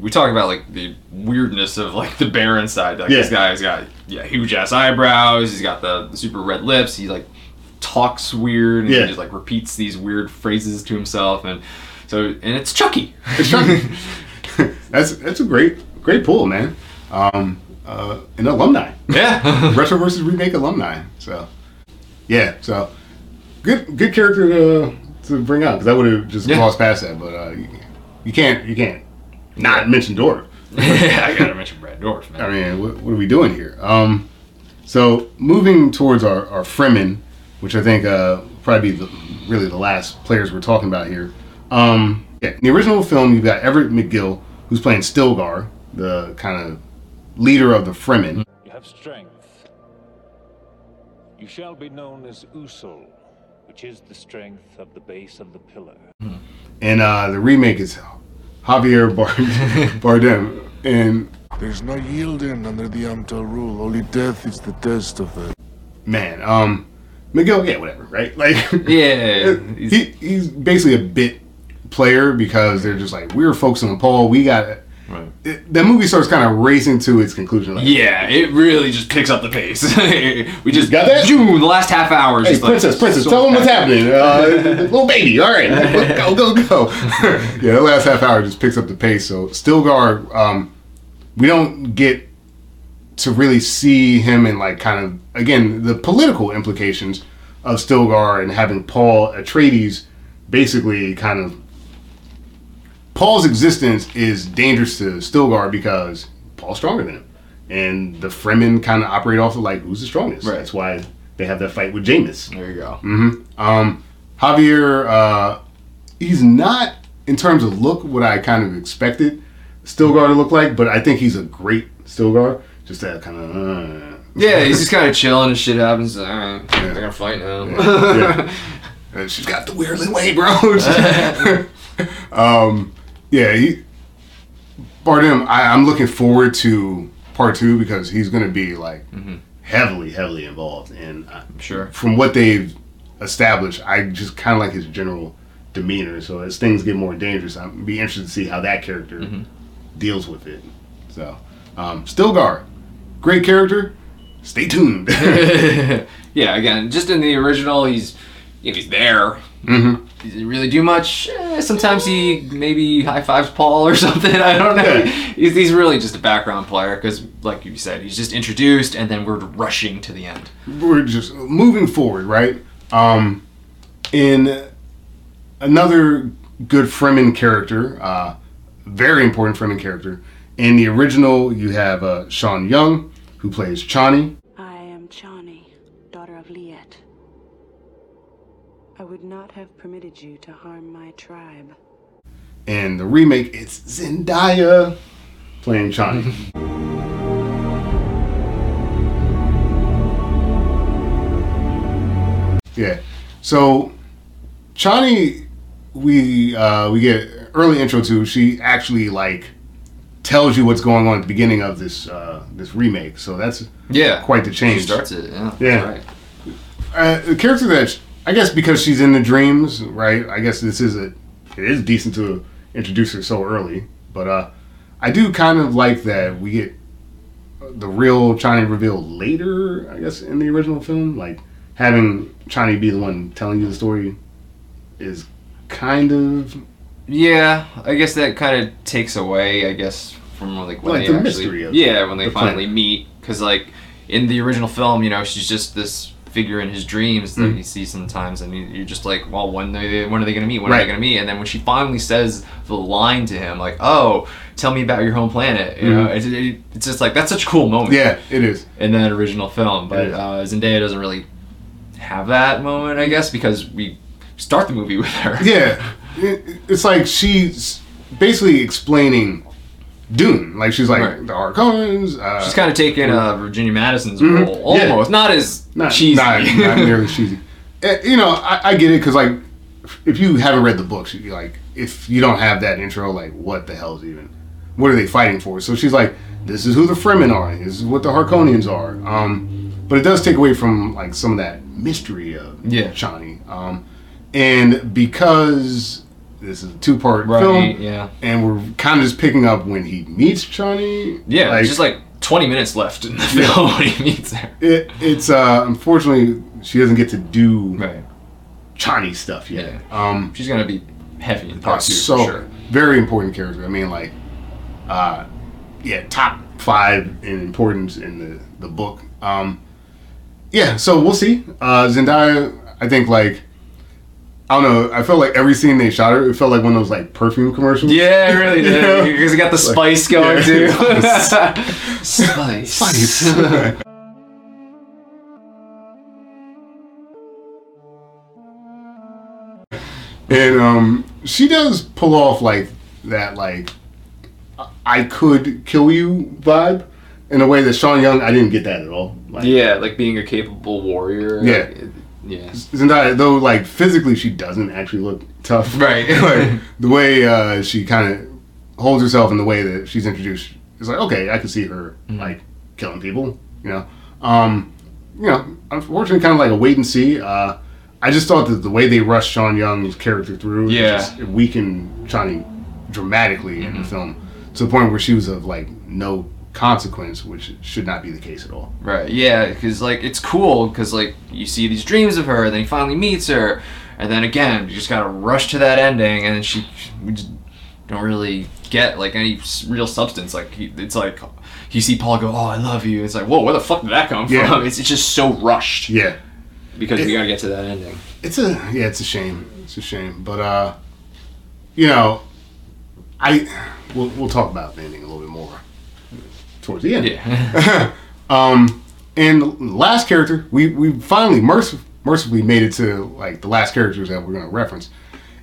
we talk about like the weirdness of like the Baron side. Like this guy's got huge ass eyebrows. He's got the super red lips. He like talks weird and he just like repeats these weird phrases to himself, and it's Chucky. It's Chucky. that's a great pull, man. An alumni. Yeah. Retro versus remake alumni. So, yeah. So, good character to bring out because I would have just glossed past that, but you can't not mention Dourif. Yeah, I gotta mention Brad Dourif, man. I mean, what are we doing here? So moving towards our Fremen, which I think probably be really the last players we're talking about here. In the original film, you've got Everett McGill, who's playing Stilgar, the kind of leader of the Fremen. You have strength. You shall be known as Usul, which is the strength of the base of the pillar. And the remake is Javier Bardem. And there's no yielding under the Amto rule. Only death is the test of it. Man, McGill, whatever, right? Like, yeah, he's basically a bit player because they're just like, we were focusing on Paul. We got. Right. That movie starts kind of racing to its conclusion. Like, it really just picks up the pace. We just got that? The last half hour is just Princess, tell them what's happening. Little baby, all right. Go. Yeah, the last half hour just picks up the pace. So Stilgar, we don't get to really see him in like kind of, again, the political implications of Stilgar and having Paul Atreides basically kind of... Paul's existence is dangerous to Stilgar because Paul's stronger than him. And the Fremen kind of operate off of, like, who's the strongest? Right. That's why they have that fight with Jameis. There you go. Mm-hmm. Javier, he's not, in terms of look, what I kind of expected Stilgar to look like, but I think he's a great Stilgar. Just that kind of... he's just kind of chilling and shit happens. All right, I gotta fight now. She's got the weirdly way, bro. Bardem, I'm looking forward to part 2 because he's going to be like heavily involved, and I'm sure from what they've established, I just kind of like his general demeanor. So as things get more dangerous, I'd be interested to see how that character deals with it. So, Stilgar, great character. Stay tuned. Yeah, again, just in the original, he's there. Mm-hmm. He didn't really do much. Sometimes he maybe high-fives Paul or something. I don't know. Yeah. He's really just a background player because, like you said, he's just introduced and then we're rushing to the end. We're just moving forward, right? In another good Fremen character, very important Fremen character, in the original you have Sean Young, who plays Chani. I am Chani, daughter of Liet. I would not have permitted you to harm my tribe. And the remake, it's Zendaya playing Chani. Yeah. So Chani, we get early intro to. She actually tells you what's going on at the beginning of this remake. So that's quite the change. She starts it. Yeah. Right. The character that, I guess because she's in the dreams, right? I guess it is decent to introduce her so early, but I do kind of like that we get the real Chani revealed later, I guess, in the original film. Like, having Chani be the one telling you the story is kind of... Yeah, I guess that kind of takes away, I guess, from when they the mystery of when they finally meet. Because, in the original film, she's just this figure in his dreams that you see sometimes, and you're just when are they going to meet? When are they going to meet? And then when she finally says the line to him, oh, tell me about your home planet, it's just that's such a cool moment. Yeah, it is. In that original film, but Zendaya doesn't really have that moment, I guess, because we start the movie with her. Yeah, it's she's basically explaining Dune. She's the Harkonnens. She's kind of taking Virginia Madison's role, almost. Yeah. Not cheesy. Not nearly cheesy. I get it, because, if you haven't read the books, you'd be if you don't have that intro, what the hell's even? What are they fighting for? So she's this is who the Fremen are. This is what the Harkonnens are. But it does take away from, some of that mystery of Chani. And because... This is a two-part film, and we're kind of just picking up when he meets Chani. Yeah, it's just 20 minutes left in the film when he meets her. It's unfortunately, she doesn't get to do Chani stuff yet. Yeah. She's going to be heavy in part two, so, for sure. Very important character. I mean, top 5 in importance in the book. So we'll see. Zendaya, I think, I don't know. I felt every scene they shot her, it felt one of those perfume commercials. Yeah, it really did. Because it got the spice going too. Spice. And she does pull off that I could kill you vibe in a way that Sean Young, I didn't get that at all. Being a capable warrior. Yeah. Zendaya, though, physically she doesn't actually look tough. Right. The way she kind of holds herself and the way that she's introduced, it's okay, I can see her, killing people, unfortunately, kind of a wait and see. I just thought that the way they rushed Sean Young's character through, it weakened Chani dramatically in the film, to the point where she was of, no consequence, which should not be the case at all. Right, yeah, because, it's cool, because, you see these dreams of her, and then he finally meets her, and then, again, you just gotta rush to that ending, and then we just don't really get, any real substance. You see Paul go, oh, I love you. It's whoa, where the fuck did that come from? It's just so rushed. Yeah. Because we gotta get to that ending. It's a shame. It's a shame. But, we'll talk about the ending a little bit more towards the end. Yeah. And the last character, we finally mercifully made it to the last characters that we're going to reference,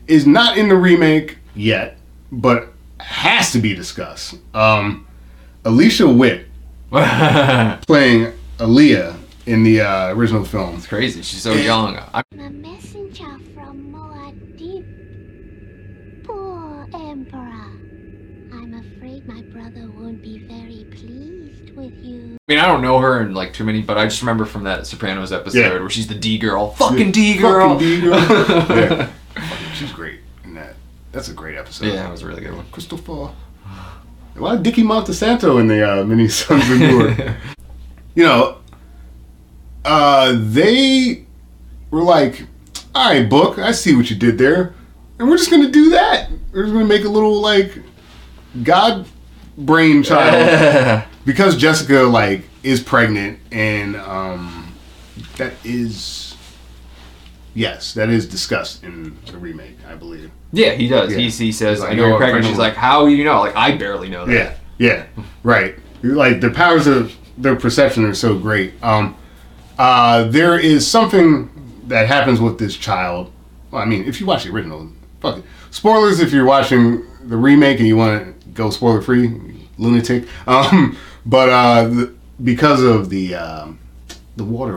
is not in the remake yet, but has to be discussed. Alicia Witt playing Aaliyah in the original film. It's crazy. She's so young. I'm a messenger from Moa Deep. Poor Emperor. I'm afraid my brother won't be very pleased with you. I mean, I don't know her in too many, but I just remember from that Sopranos episode where she's the D girl. Fucking D girl. Yeah, she's great. That's a great episode. Yeah, that was a really good one. Christopher. A lot of Dickie Montesanto in the mini Sons of Moor. You know, they were like, all right, Book, I see what you did there. And we're just going to do that. We're just going to make a little, like, God brainchild. Because Jessica, like, is pregnant and that is... Yes, that is discussed in the remake, I believe. Yeah, he does. Yeah. He says, like, I know you're pregnant. She's like, how do you know? Like, I barely know that. Yeah, yeah, right. Like, the powers of their perception are so great. There is something that happens with this child. Well, I mean, if you watch the original, fuck it. Spoilers if you're watching the remake and you want to go spoiler-free, lunatic. But because of The water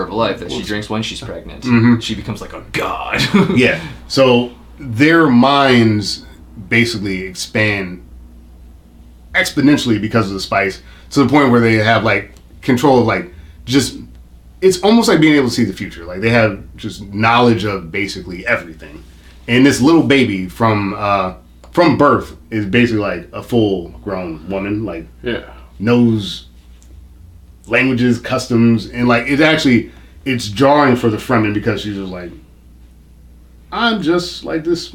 of life that she drinks when she's pregnant. Mm-hmm. She becomes like a god. Yeah. So their minds basically expand exponentially because of the spice to the point where they have like control of like just... It's almost like being able to see the future. Like they have just knowledge of basically everything. And this little baby from birth is basically like a full-grown woman. Like knows... languages, customs, and like it's jarring for the Fremen because she's just like, I'm just like this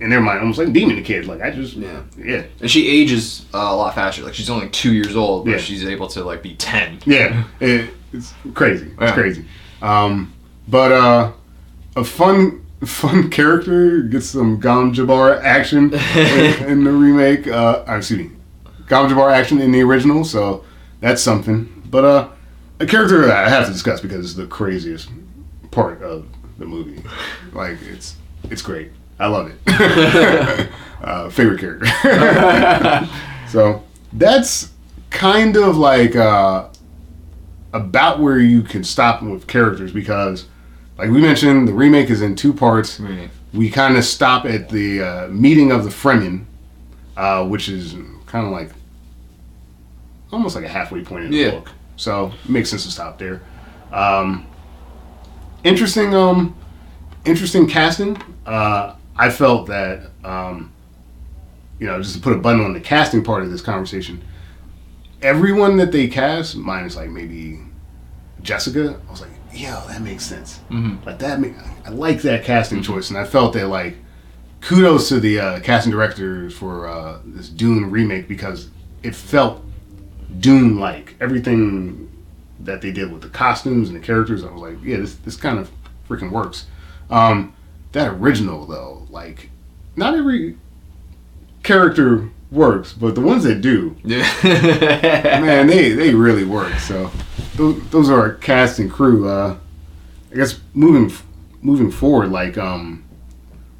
in their mind, almost like demon kid. Like I just and she ages a lot faster. Like she's only 2 years old, but she's able to like be 10. Yeah, it's crazy. It's crazy. But a fun character gets some Gom Jabbar action in the remake. Gom Jabbar action in the original. So. That's something. But a character that I have to discuss because it's the craziest part of the movie. Like, it's great. I love it. Favorite character. So that's kind of like about where you can stop with characters because, like we mentioned, the remake is in two parts. Right. We kind of stop at the meeting of the Fremen, which is kind of like almost like a halfway point in the book. So it makes sense to stop there. Interesting casting. I felt that, just to put a button on the casting part of this conversation, everyone that they cast, minus like maybe Jessica, I was like, yo, that makes sense. Mm-hmm. Like I like that casting choice. And I felt that like, kudos to the casting directors for this Dune remake because it felt Dune-like. Everything that they did with the costumes and the characters, I was like, yeah, this kind of freaking works. That original, though, like, not every character works, but the ones that do, man, they really work. So those are our cast and crew. I guess moving forward, like,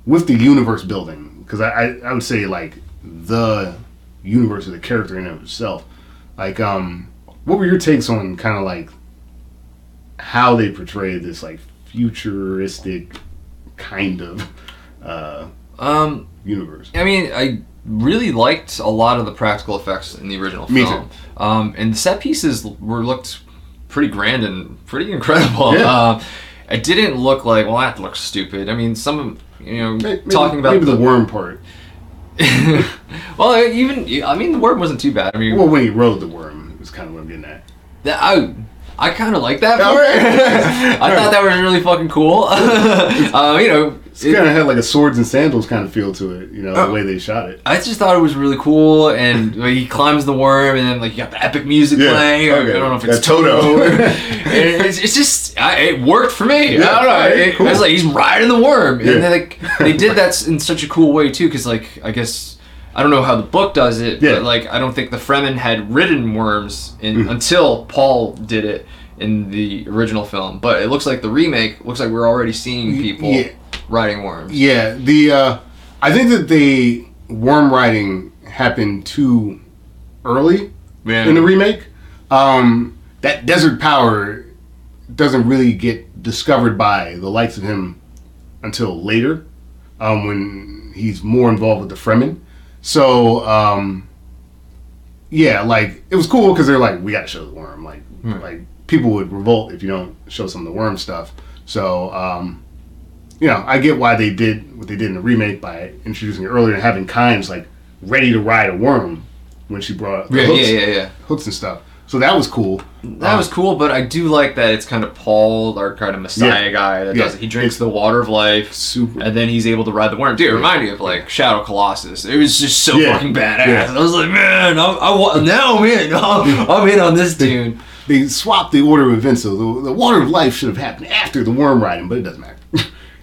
with the universe building, because I would say, like, the universe of the character in and of itself. Like, what were your takes on kind of like how they portrayed this like futuristic kind of universe? I mean, I really liked a lot of the practical effects in the original film. And the set pieces looked pretty grand and pretty incredible. Yeah. It didn't look like, well, that looks stupid. I mean, maybe the worm part. Well, the worm wasn't too bad. I mean, well, when he rode the worm, it was kind of what I'm getting at. I kind of like that part. I thought that was really fucking cool. It's kind of had like a swords and sandals kind of feel to it. The way they shot it. I just thought it was really cool, and like, he climbs the worm, and then like you got the epic music playing. Okay. I don't know if it's Toto. It's just it worked for me. Yeah, I don't know. Cool. I was like, he's riding the worm, and then like they did that in such a cool way too, because like I guess. I don't know how the book does it, but like I don't think the Fremen had ridden worms until Paul did it in the original film. But it looks like the remake looks like we're already seeing people riding worms. Yeah, I think that the worm riding happened too early in the remake. That desert power doesn't really get discovered by the likes of him until later, when he's more involved with the Fremen. So, like, it was cool because they're like, we got to show the worm. Like, people would revolt if you don't show some of the worm stuff. So, you know, I get why they did what they did in the remake by introducing it earlier and having Kimes, like, ready to ride a worm when she brought the hooks and stuff. So that was cool. That was cool, but I do like that it's kind of Paul, our kind of messiah guy that does it. He drinks the water of life, and then he's able to ride the worm. Dude, it reminded me of, like, Shadow Colossus. It was just so fucking badass. Yeah. I was like, man, I'm in on this dude. They swapped the order of events, so the water of life should have happened after the worm riding, but it doesn't matter.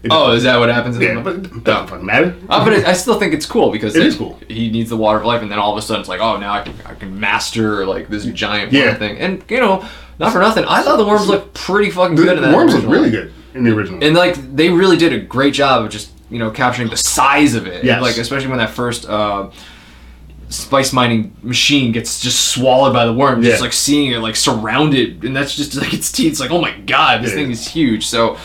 Oh, is that what happens? Yeah, but it doesn't fucking matter. But I still think it's cool because it is cool. He needs the water of life, and then all of a sudden it's like, oh, now I can master like this giant worm thing. And you know, not for nothing, I thought the worms looked pretty fucking good in that. The worms looked really good in the original, and like they really did a great job of just capturing the size of it. Yeah, like especially when that first spice mining machine gets just swallowed by the worm, just like seeing it like surrounded, and that's just like its teeth. It's like, oh my god, this thing is huge. So.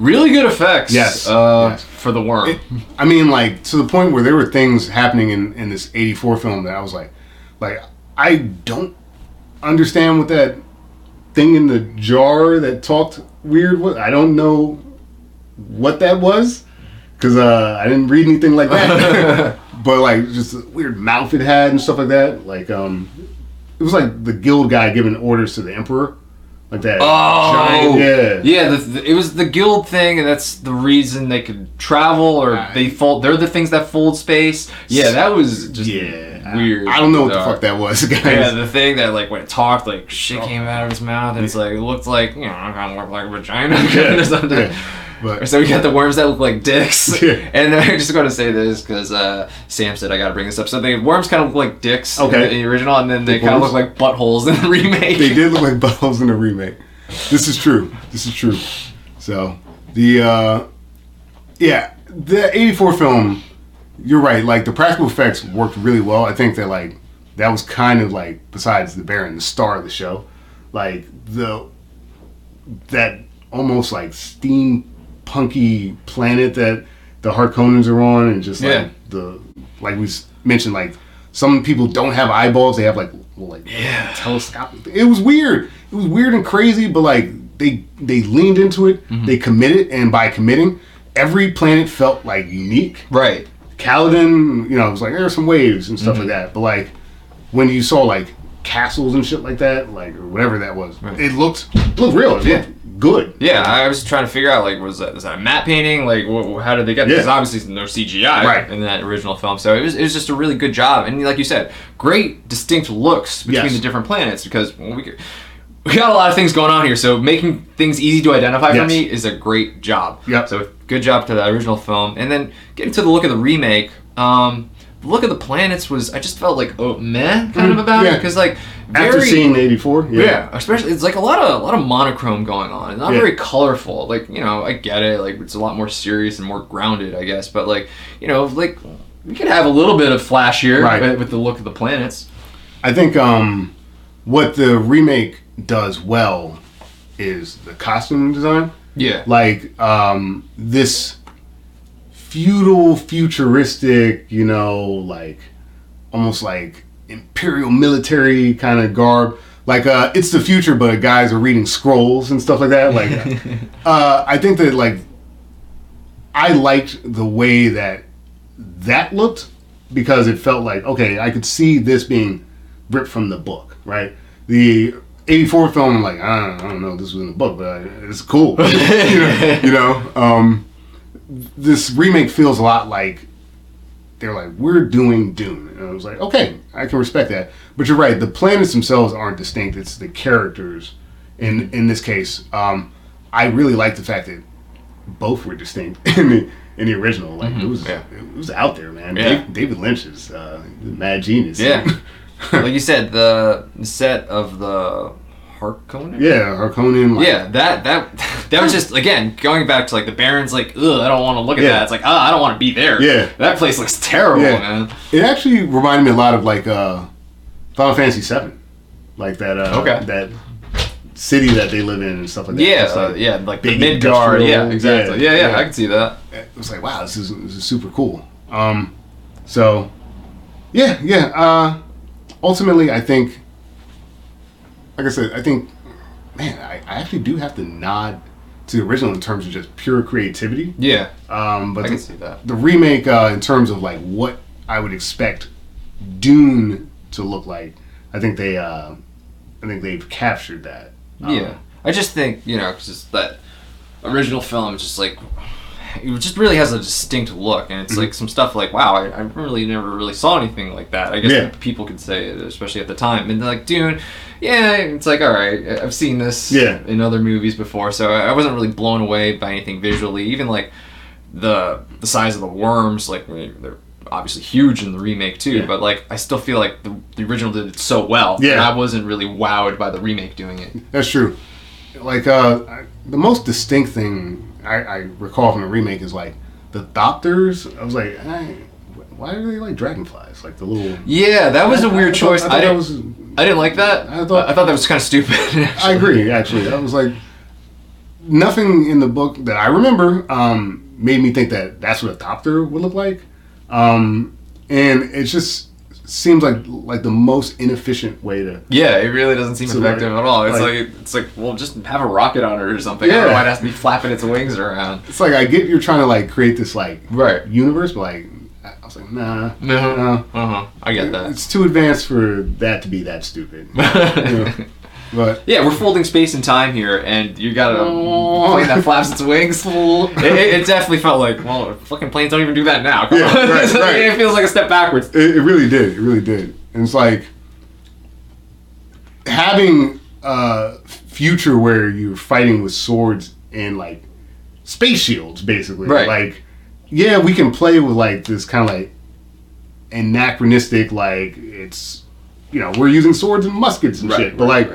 Really good effects for the worm. I mean, like, to the point where there were things happening in this 84 film that I was like, I don't understand what that thing in the jar that talked weird was. I don't know what that was, because I didn't read anything like that. But, like, just a weird mouth it had and stuff like that. Like, it was like the guild guy giving orders to the emperor. Like that. Oh, giant, yeah. It was the guild thing, and that's the reason they could travel, or they fold. They're the things that fold space. Yeah, that was just weird. I don't know what the fuck that was, guys. Yeah, the thing that like when it talked, like shit came out of his mouth, and it's like it looked like I kind of look like a vagina or something. Yeah. But, so we got the worms that look like dicks, and I'm just going to say this because Sam said I got to bring this up. So the worms kind of look like dicks in the original, and then they kind of look like buttholes in the remake. They did look like buttholes in the remake. This is true. So the the 84 film, you're right. Like the practical effects worked really well. I think that like that was kind of like besides the Baron, the star of the show, like that almost like steam. Punky planet that the Harkonnens are on, and just like we mentioned, like some people don't have eyeballs; they have like telescopic. It was weird. It was weird and crazy, but like they leaned into it. Mm-hmm. They committed, and by committing, every planet felt like unique. Right, Caladan, it was like there are some waves and stuff like that. But like when you saw like castles and shit like that, like or whatever that was, it looked real. Good. Yeah, I was trying to figure out, like, was that a matte painting? Like, how did they get this? Because obviously no CGI in that original film. So it was just a really good job. And like you said, great distinct looks between the different planets because we got a lot of things going on here. So making things easy to identify for me is a great job. Yep. So good job to that original film. And then getting to the look of the remake, the look of the planets was, I just felt like, oh, meh, kind of about it. Because, like, after seeing 84, especially it's like a lot of monochrome going on. It's not very colorful. Like I get it. Like it's a lot more serious and more grounded, I guess. But like like we could have a little bit of flash here with the look of the planets. I think what the remake does well is the costume design. Yeah, like this feudal, futuristic, like almost like. Imperial military kind of garb, like it's the future, but guys are reading scrolls and stuff like that. Like, I think that like I liked the way that looked because it felt like okay, I could see this being ripped from the book, right? The 84 film, I'm like I don't know, if this was in the book, but it's cool, This remake feels a lot like. They're like, we're doing Dune. And I was like, okay, I can respect that. But you're right, the planets themselves aren't distinct. It's the characters in this case. I really like the fact that both were distinct in the original. Like, it was out there, man. Yeah. David Lynch is the mad genius. Yeah. Like you said, the set of the Harkonnen? Yeah, Harkonnen. Like, that was just, again, going back to, like, the Baron's like, ugh, I don't want to look at that. It's like, I don't want to be there. Yeah. That place looks terrible, man. It actually reminded me a lot of, like, Final Fantasy VII. Like, that that city that they live in and stuff like that. Yeah, like the Midgard. Yeah, exactly. Yeah, I can see that. It was like, wow, this is super cool. Ultimately, I think... Like I said, I think, man, I actually do have to nod to the original in terms of just pure creativity. Yeah. But I can see that. The remake, in terms of like what I would expect Dune to look like, I think they've captured that. Yeah. I just think, you know, because that original film just like, it just really has a distinct look, and it's like some stuff like, wow, I really never really saw anything like that. I guess people could say it, especially at the time. And they're like, Dune, yeah, it's like, all right, I've seen this in other movies before, so I wasn't really blown away by anything visually. Even like the size of the worms, like they're obviously huge in the remake too, but like I still feel like the original did it so well, and I wasn't really wowed by the remake doing it. That's true. Like the most distinct thing I recall from the remake is like the doctors. I was like, why are they like dragonflies? Like the little that was a weird choice. I didn't like that. I thought that was kind of stupid. Actually. I agree. Actually, I was like, nothing in the book that I remember made me think that that's what a doctor would look like, and it just seems like the most inefficient way to. Yeah, it really doesn't seem effective at all. It's like well, just have a rocket on it or something. Yeah, why it has to be flapping its wings around? It's like I get you're trying to like create this like universe, but like I was like nah. I get that. It's too advanced for that to be that stupid. But yeah, we're folding space and time here, and you gotta plane that flaps its wings. It definitely felt like, well, fucking planes don't even do that now. Yeah, right. It feels like a step backwards. It really did. It really did. And it's like having a future where you're fighting with swords and like space shields, basically. Right. Like, yeah, we can play with like this kind of like anachronistic, like it's, you know, we're using swords and muskets and shit, but like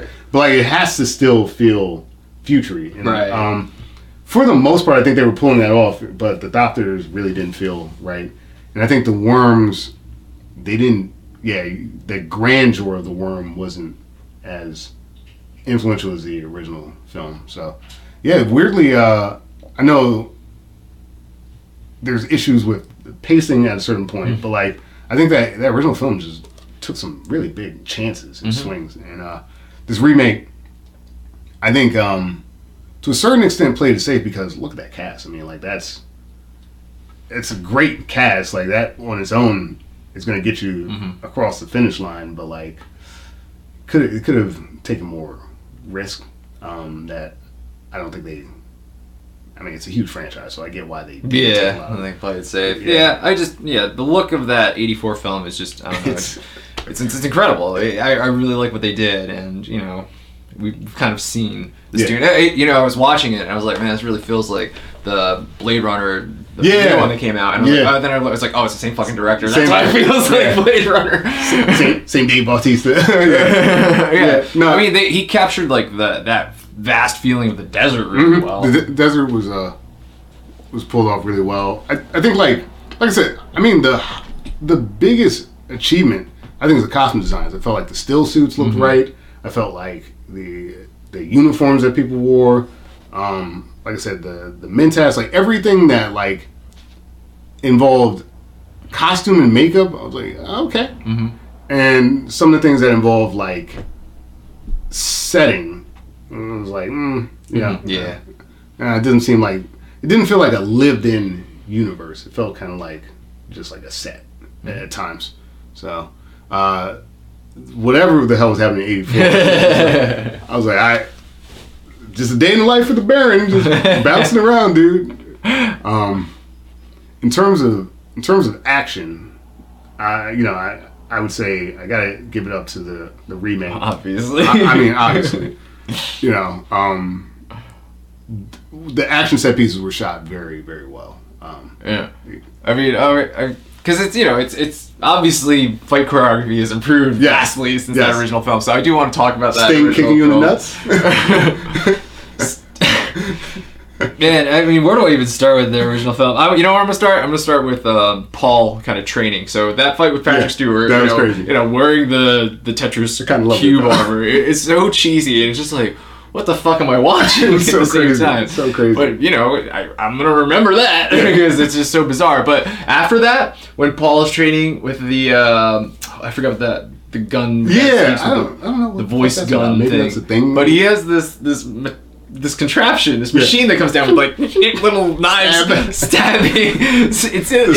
it has to still feel futury. And, for the most part, I think they were pulling that off, but the doctors really didn't feel right. And I think the worms, they didn't. Yeah, the grandeur of the worm wasn't as influential as the original film. So, yeah, weirdly, I know there's issues with pacing at a certain point, but like I think that original film just took some really big chances and swings. And this remake, I think, to a certain extent, played it safe because look at that cast. I mean, like, it's a great cast. Like, that on its own is going to get you across the finish line, but, like, it could have taken more risk that I don't think they... I mean, it's a huge franchise, so I get why they did it. Yeah, they play it safe. Yeah, I just... Yeah, the look of that 84 film is just... I don't know. It's incredible. I really like what they did, and, you know, we've kind of seen this Dune. You know, I was watching it, and I was like, man, this really feels like the Blade Runner, the new one that came out. And I was like, oh, then I was like, oh, it's the same fucking director. That's why it feels like Blade Runner. Same Dave Bautista. No, I mean, he captured, like, that vast feeling of the desert really well. The desert was pulled off really well. I think, like I said, I mean, the biggest achievement, I think, is the costume designs. I felt like the still suits looked right. I felt like the uniforms that people wore, like I said, the Mentats, like everything that like involved costume and makeup, I was like, okay. And some of the things that involved like setting, I was like, it didn't seem like, it didn't feel like a lived-in universe. It felt kind of like just like a set at times. So, whatever the hell was happening in '84, I was like, just a day in the life for the Baron, just bouncing around, dude. In terms of action, I would say I gotta give it up to the remake. Obviously, obviously. You know, the action set pieces were shot very, very well. I mean, because it's, you know, it's obviously fight choreography has improved vastly since that original film. So I do want to talk about that. Sting kicking you in the nuts. Man, I mean, where do I even start with the original film? You know where I'm going to start? I'm going to start with Paul kind of training. So that fight with Patrick Stewart, that was crazy. You know, wearing the Tetris kind of cube armor, it's so cheesy. And it's just like, what the fuck am I watching at the same time? It's so crazy. But, you know, I'm going to remember that because it's just so bizarre. But after that, when Paul is training with the, I forgot what that... The gun. Yeah, I don't know. The voice gun thing. Maybe that's a thing. But he has this this contraption, this machine that comes down with like little knives stabbing. It's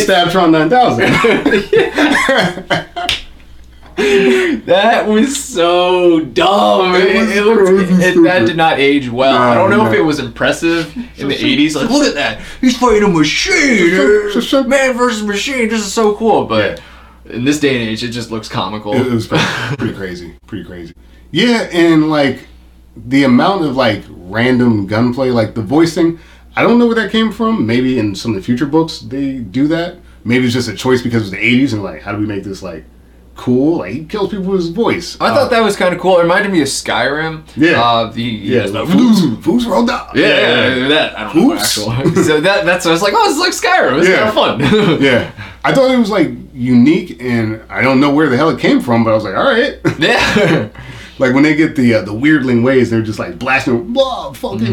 Stabtron 9000. That was so dumb. That did not age well. No, I don't know if it was impressive in the 80s. Like, look at that. He's fighting a machine. Man versus machine. This is so cool. But in this day and age, it just looks comical. It was pretty crazy. Yeah, and like the amount of like random gunplay, like the voicing, I don't know where that came from. Maybe in some of the future books they do that. Maybe it's just a choice because of the 80s and like, how do we make this like cool, like he kills people with his voice. I thought that was kind of cool. It reminded me of Skyrim. Yeah. Fools roll down. Yeah. That. I don't know actual. So that's what I was like, oh, it's like Skyrim. It's kind of fun. I thought it was like unique, and I don't know where the hell it came from, but I was like, all right. Yeah. Like when they get the weirdling ways, they're just like blasting, blah, fucking,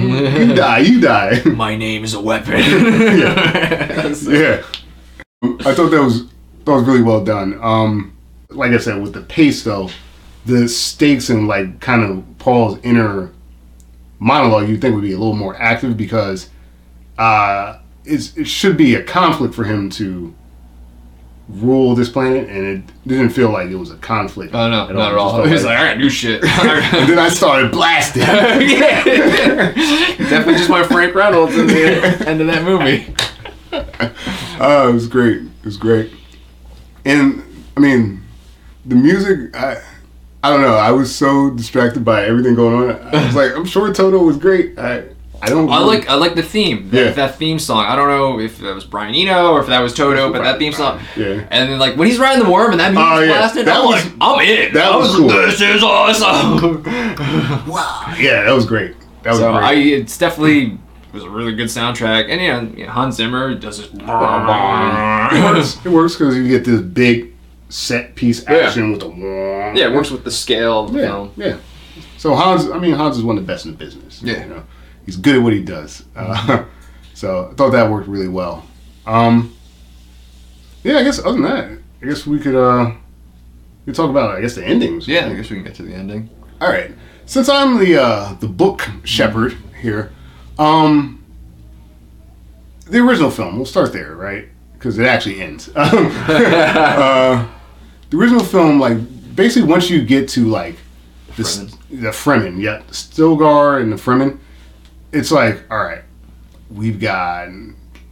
you die. My name is a weapon. I thought that was really well done. Like I said, with the pace though, the stakes and like kind of Paul's inner monologue you'd think would be a little more active because it should be a conflict for him to rule this planet, and it didn't feel like it was a conflict. Oh no, not at all. He was like, I gotta do shit. And then I started blasting. Definitely just my Frank Reynolds in the end of that movie. Oh, it was great. And I mean, the music, I don't know. I was so distracted by everything going on. I was like, I'm sure Toto was great. I like the theme. That theme song. I don't know if that was Brian Eno or if that was Toto, but that theme song. Yeah. And then like when he's riding the worm and that music's blasted, I'm in. That was cool. This is awesome. Wow. Yeah, that was great. It's definitely. It was a really good soundtrack, and you know, Hans Zimmer does it. It works because you get this big set piece action with the. Yeah, it works with the scale. Yeah, So Hans is one of the best in the business. Yeah, you know, he's good at what he does. So I thought that worked really well. I guess other than that, I guess we could talk about the endings. Yeah, I guess we can get to the ending. All right, since I'm the book shepherd here. The original film, we'll start there, right? Because it actually ends. The original film, like, basically once you get to, like, the Fremen, the Stilgar and the Fremen, it's like, all right, we've got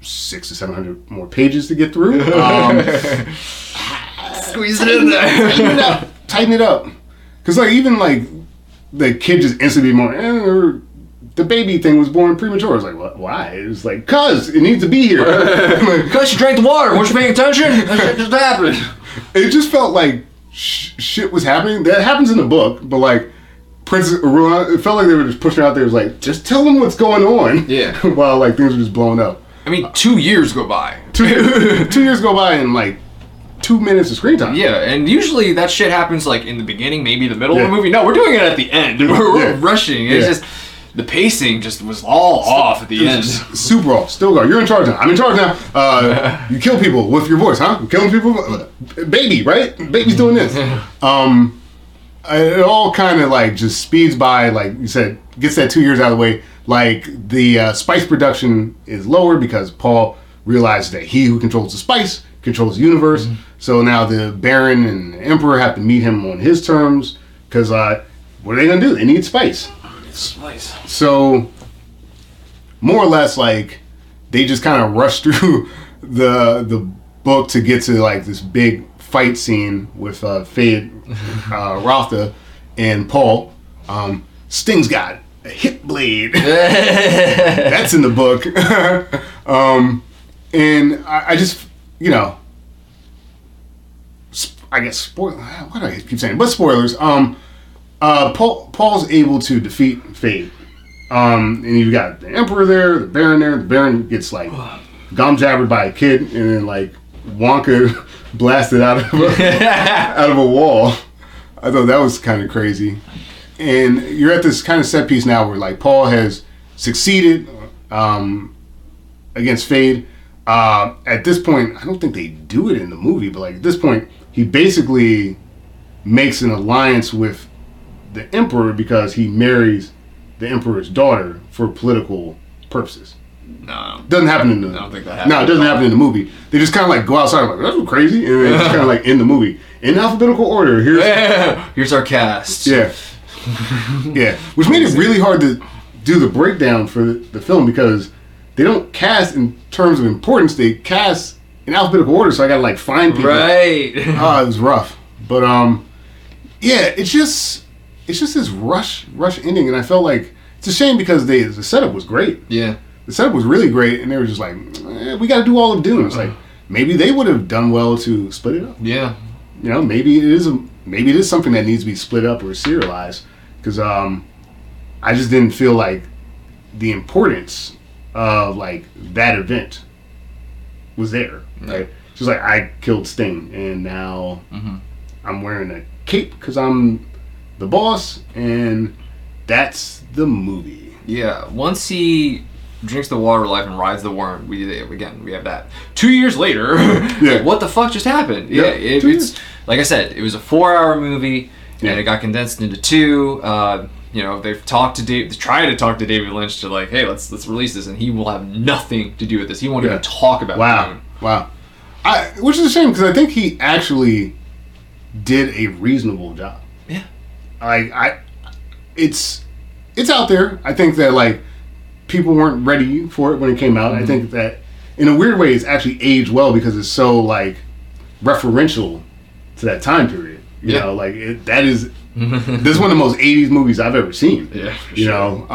600 to 700 more pages to get through. Squeeze it in there. Tighten it up. Because, like, even, like, the kid just instantly more, the baby thing was born premature. I was like, what? Why? It was like, cuz it needs to be here. Cuz she drank the water. Weren't you paying attention? That shit just happened. It just felt like shit was happening. That happens in the book, but like Princess Aruna, it felt like they were just pushing out there. It was like, just tell them what's going on. Yeah. While like things were just blowing up. I mean, 2 years go by. Two years go by and like 2 minutes of screen time. Yeah, and usually that shit happens like in the beginning, maybe the middle of the movie. No, we're doing it at the end. We're rushing. It's just. The pacing just was all off at the end. Super off. Stilgar, you're in charge now. I'm in charge now. You kill people with your voice, huh? Killing people? Baby, right? Baby's doing this. It all kind of like just speeds by, like you said, gets that 2 years out of the way. Like the spice production is lower because Paul realized that he who controls the spice controls the universe. Mm-hmm. So now the Baron and the Emperor have to meet him on his terms because what are they going to do? They need spice. Nice. So, more or less, like they just kind of rushed through the book to get to like this big fight scene with Fade, Rotha, and Paul. Sting's got a hip blade. That's in the book. And I just, you know, I guess spoil. Why do I keep saying? But spoilers. Paul's able to defeat Fade. And you've got the Emperor there, the Baron there. The Baron gets, like, gum-jabbered by a kid and then, like, Wonka blasted out of a wall. I thought that was kind of crazy. And you're at this kind of set piece now where, like, Paul has succeeded against Fade. At this point, I don't think they do it in the movie, but, like, at this point, he basically makes an alliance with the Emperor because he marries the emperor's daughter for political purposes. No. Doesn't happen in the... I don't think that happens. No, it doesn't happen in the movie. They just kind of like go outside and like, that's crazy. And it's kind of like in the movie. In alphabetical order. Here's... Yeah. Here's our cast. Yeah. Yeah. Which made it really hard to do the breakdown for the film because they don't cast in terms of importance. They cast in alphabetical order, so I gotta like find people. Right. It was rough. But, yeah, it's just this rush ending. And I felt like it's a shame because the setup was great. Yeah. The setup was really great, and they were just like, we got to do all of Dune. It's like maybe they would have done well to split it up. Yeah, you know, maybe it is something that needs to be split up or serialized because I just didn't feel like the importance of like that event was there. No. Right? Just like I killed Sting, and now I'm wearing a cape because I'm the boss, and that's the movie. Yeah, once he drinks the water life and rides the worm. We did it again. We have that. 2 years later, yeah. What the fuck just happened? Yeah, it's like I said, it was a 4-hour movie, and it got condensed into 2. You know, they've talked to Dave, tried to talk to David Lynch to like, hey, let's release this, and he will have nothing to do with this. He won't even talk about it. Wow. Which is a shame because I think he actually did a reasonable job. Yeah, like it's out there. I think that like. People weren't ready for it when it came out. I think that, in a weird way, it's actually aged well because it's so like referential to that time period. You know, like that is this is one of the most '80s movies I've ever seen. Yeah, for you know,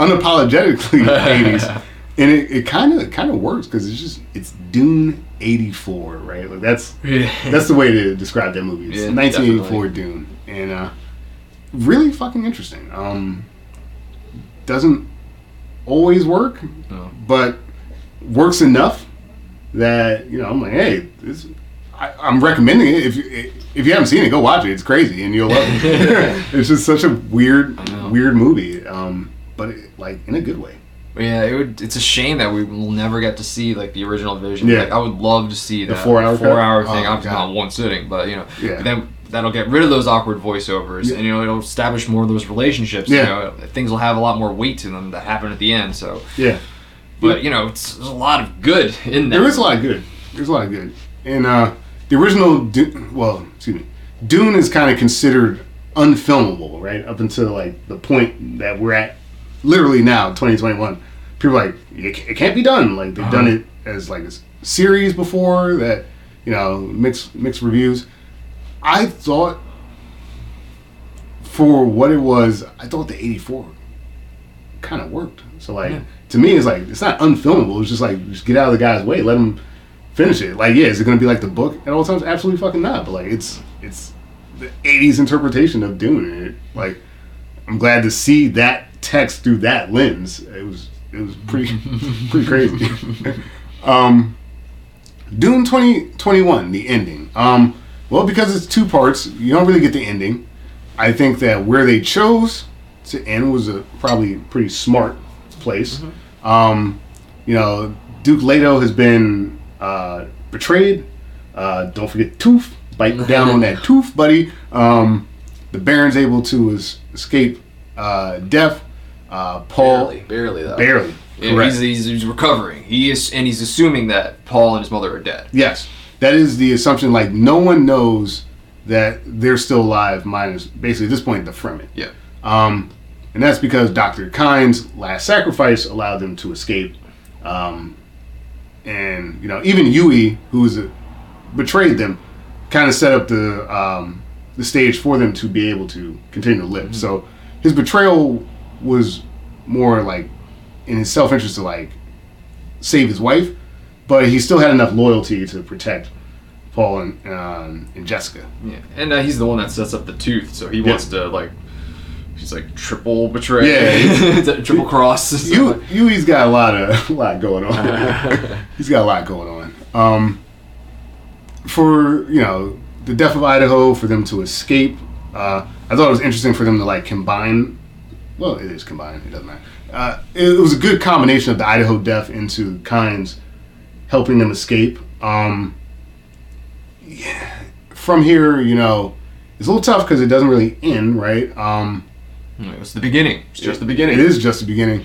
unapologetically '80s, and it kind of works because it's Dune '84, right? Like that's the way to describe that movie. It's 1984 Dune, and really fucking interesting. Doesn't always work, but works enough that you know I'm like, hey, this, I'm recommending it. If you haven't seen it, go watch it. It's crazy and you'll love it. It's just such a weird movie, but it, like in a good way. Yeah, it's a shame that we will never get to see like the original vision. Yeah. Like I would love to see the four hour thing. I'm not one sitting, but you know, then that'll get rid of those awkward voiceovers, and you know it'll establish more of those relationships. Yeah. You know, things will have a lot more weight to them that happen at the end. So but you know, there's a lot of good in there. There's a lot of good, and the original Dune is kind of considered unfilmable, right? Up until like the point that we're at. Literally now, 2021, people are like, it can't be done. Like, they've done it as, like, a series before that, you know, mixed reviews. I thought, for what it was, I thought the 84 kind of worked. So, like, to me, it's like, it's not unfilmable. It's just like, just get out of the guy's way. Let him finish it. Like, yeah, is it going to be like the book at all times? Absolutely fucking not. But, like, it's the 80s interpretation of Dune. It, like, I'm glad to see that text through that lens. It was pretty crazy. Dune 2021, the ending. Well, because it's 2 parts, you don't really get the ending. I think that where they chose to end was probably a pretty smart place. You know, Duke Leto has been betrayed. Don't forget Tooth. Bite down on that Tooth, buddy. The Baron's able to escape death. Paul barely though. Barely. Yeah, he's recovering. He is, and he's assuming that Paul and his mother are dead. Yes, that is the assumption. Like no one knows that they're still alive, minus basically at this point the Fremen. Yeah. And that's because Dr. Kine's last sacrifice allowed them to escape. And you know even Yui, who's betrayed them, kind of set up the stage for them to be able to continue to live. So. His betrayal was more like in his self-interest to like save his wife, but he still had enough loyalty to protect Paul and Jessica. Yeah, and he's the one that sets up the Tooth, so he wants to like he's like triple betray, triple cross. Yui's got a lot going on. He's got a lot going on. For you know the death of Idaho, for them to escape. I thought it was interesting for them to like combine. Well, it is combined. It doesn't matter. It was a good combination of the Idaho death into Kine's helping them escape. From here, you know, it's a little tough because it doesn't really end right. It's the beginning. It's just the beginning. It is just the beginning.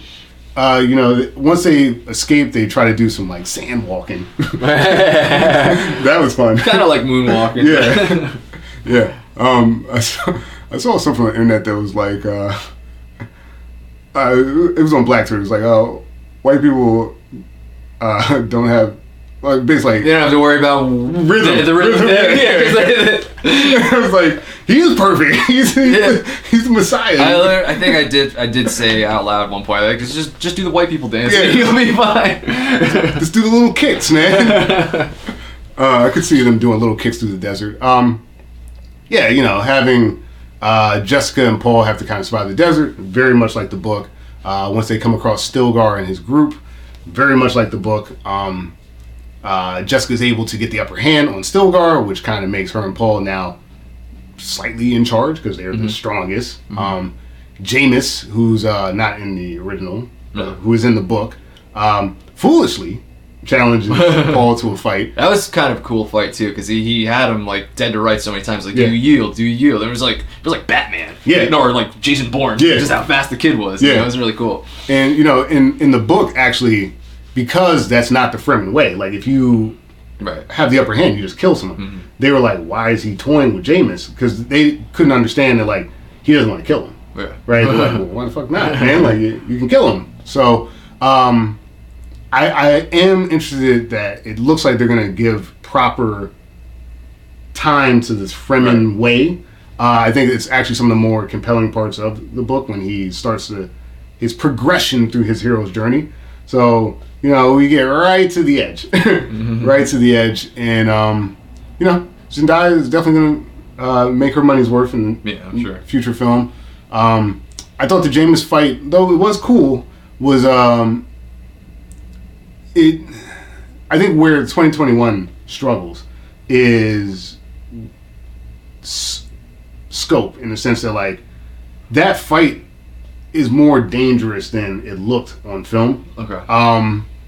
You know, once they escape, they try to do some, like, sand walking. That was fun. Kind of like moonwalking. Yeah. Yeah. I saw something on the internet that was like, it was on Black Twitter. It was like, oh, white people don't have, like, basically. They don't have to worry about rhythm. The rhythm. Yeah. I was like, he is perfect. He's the Messiah. I think I did say out loud at one point, like, just do the white people dance. Yeah. He'll be fine. Just do the little kicks, man. I could see them doing little kicks through the desert. Yeah, you know, having Jessica and Paul have to kind of survive the desert, very much like the book. Once they come across Stilgar and his group, very much like the book. Jessica's able to get the upper hand on Stilgar, which kind of makes her and Paul now slightly in charge because they're the strongest. Mm-hmm. Jamis, who's not in the original, who is in the book, foolishly challenges Paul to a fight. That was kind of a cool fight too, because he had him like dead to rights so many times. Like, do you yield? Do you yield? It was like Batman, or like Jason Bourne. Yeah. Just how fast the kid was. Yeah, it was really cool. And you know, in the book actually. Because that's not the Fremen way. Like, if you have the upper hand, you just kill someone. Mm-hmm. They were like, why is he toying with Jamis? Because they couldn't understand that, like, he doesn't want to kill him. Yeah. Right? They're like, well, why the fuck not, man? Like, you can kill him. So, I am interested that it looks like they're going to give proper time to this Fremen way. I think it's actually some of the more compelling parts of the book when he starts his progression through his hero's journey. So, you know, we get right to the edge. And, you know, Zendaya is definitely going to make her money's worth in future film. I thought the Jamis fight, though it was cool, was I think where 2021 struggles is scope, in the sense that, like, that fight is more dangerous than it looked on film. Okay.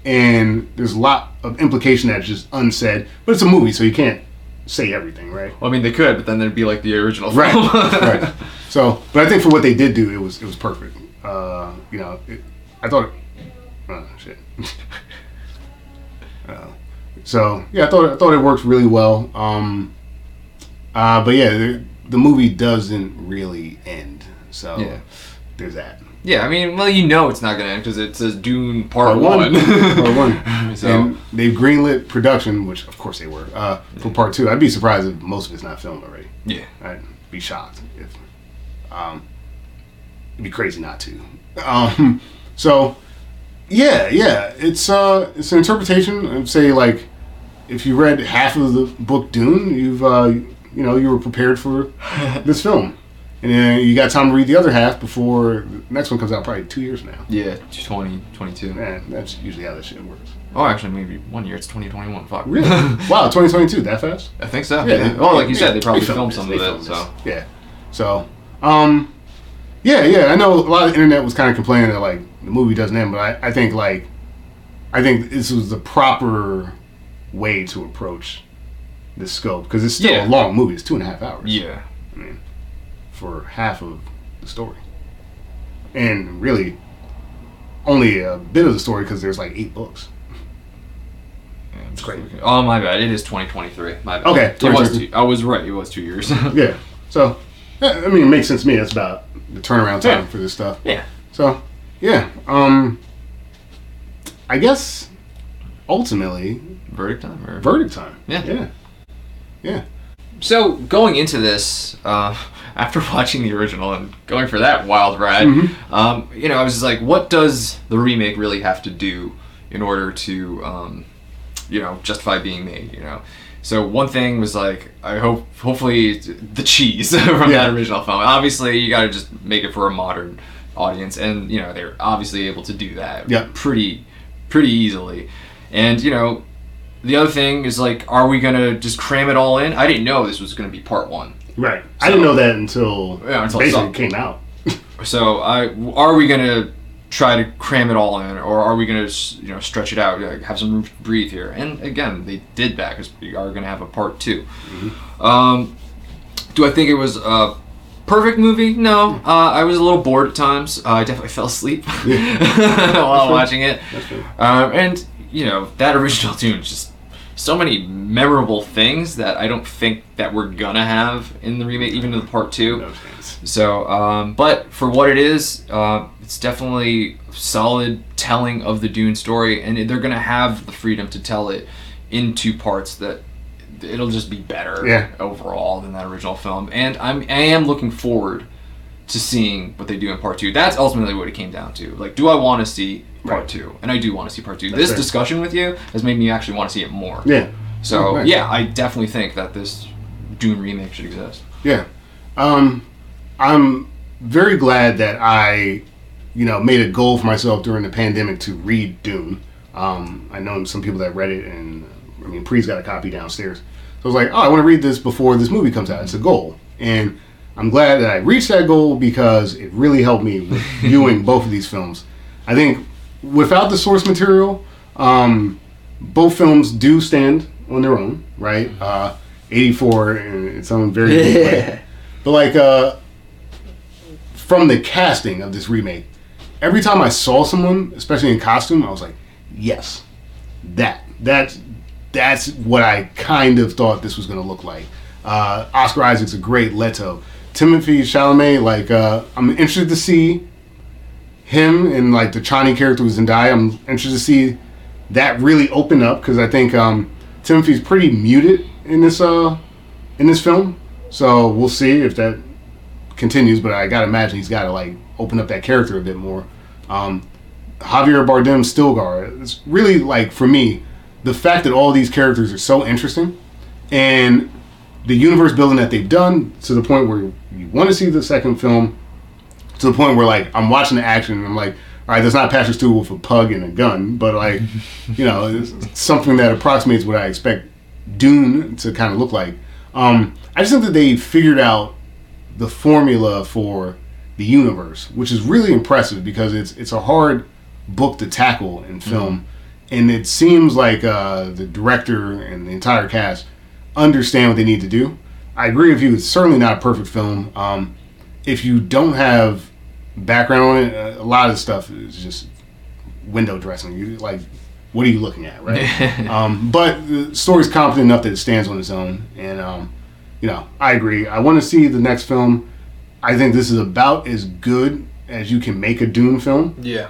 And there's a lot of implication that's just unsaid, but it's a movie, so you can't say everything, right? Well, I mean, they could, but then there'd be like the original film. Right. So, but I think for what they did do, it was perfect. You know, I thought. Oh shit. So yeah, I thought it worked really well. But yeah, the movie doesn't really end. So. Yeah. There's that. Yeah, I mean, well, you know it's not going to end because it says Dune Part 1. Part 1. So. And they've greenlit production, which of course they were, for Part 2. I'd be surprised if most of it's not filmed already. Yeah. I'd be shocked. It'd be crazy not to. So, yeah. It's an interpretation. I'd say, like, if you read half of the book Dune, you've, you know, you were prepared for this film. And then you got time to read the other half before the next one comes out, probably 2 years now. Yeah, 2022. Man, that's usually how that shit works. Oh, actually, maybe 1 year. It's 2021. Fuck. Really? Wow, 2022. That fast? I think so. Yeah. Well, like you said, they probably filmed some of it. So. Yeah. So, I know a lot of the internet was kind of complaining that, like, the movie doesn't end, but I think this was the proper way to approach the scope, because it's still a long movie. It's 2.5 hours. Yeah. I mean, for half of the story, and really only a bit of the story because there's like 8 books. Yeah, it's great. Oh, my bad. It is 2023. My bad. Okay, I was right. It was 2 years. Yeah. So, I mean, it makes sense to me. That's about the turnaround time for this stuff. Yeah. So, yeah. I guess ultimately verdict time. Yeah. So going into this, after watching the original and going for that wild ride, you know, I was just like, what does the remake really have to do in order to, you know, justify being made, you know? So one thing was like, hopefully the cheese from that original film. Obviously, you got to just make it for a modern audience, and you know, they're obviously able to do that pretty easily, and you know. The other thing is, like, are we going to just cram it all in? I didn't know this was going to be Part 1. Right. So, I didn't know that until basically it came out. So, are we going to try to cram it all in, or are we going to, you know, stretch it out, like, have some room to breathe here? And, again, they did that, because we are going to have a Part 2. Do I think it was Perfect movie? No. I was a little bored at times. I definitely fell asleep while watching it. That's true. And, you know, that original tune, just so many memorable things that I don't think that we're going to have in the remake, even in the part two. No chance. So, but for what it is, it's definitely solid telling of the Dune story, and they're going to have the freedom to tell it in two parts that it'll just be better overall than that original film. And I am looking forward to seeing what they do in part two. That's ultimately what it came down to. Like, do I want to see part two? And I do want to see part two. That's this discussion with you has made me actually want to see it more. Yeah. So, I definitely think that this Dune remake should exist. Yeah. I'm very glad that I, made a goal for myself during the pandemic to read Dune. I know some people that read it, and Pri's got a copy downstairs. So I was like, I want to read this before this movie comes out. It's a goal. And I'm glad that I reached that goal because it really helped me with viewing both of these films. I think without the source material, both films do stand on their own, right? 84 and its own very good way. But from the casting of this remake, every time I saw someone, especially in costume, I was like, yes, that's what I kind of thought this was going to look like. Oscar Isaac's a great Leto. Timothée Chalamet, I'm interested to see him and, the Chani character with Zendaya. I'm interested to see that really open up because I think Timothée's pretty muted in this film. So we'll see if that continues, but I got to imagine he's got to, open up that character a bit more. Javier Bardem, Stilgar. It's really, for me, the fact that all these characters are so interesting and the universe building that they've done to the point where you want to see the second film, to the point where I'm watching the action and I'm like, all right, that's not Patrick Stewart with a pug and a gun, but it's something that approximates what I expect Dune to kind of look like. I just think that they figured out the formula for the universe, which is really impressive because it's a hard book to tackle in film. Mm-hmm. And it seems like the director and the entire cast understand what they need to do. I agree with you. It's certainly not a perfect film. If you don't have background on it, a lot of stuff is just window dressing. You what are you looking at, right? But the story's competent enough that it stands on its own. And, I agree. I want to see the next film. I think this is about as good as you can make a Dune film. Yeah.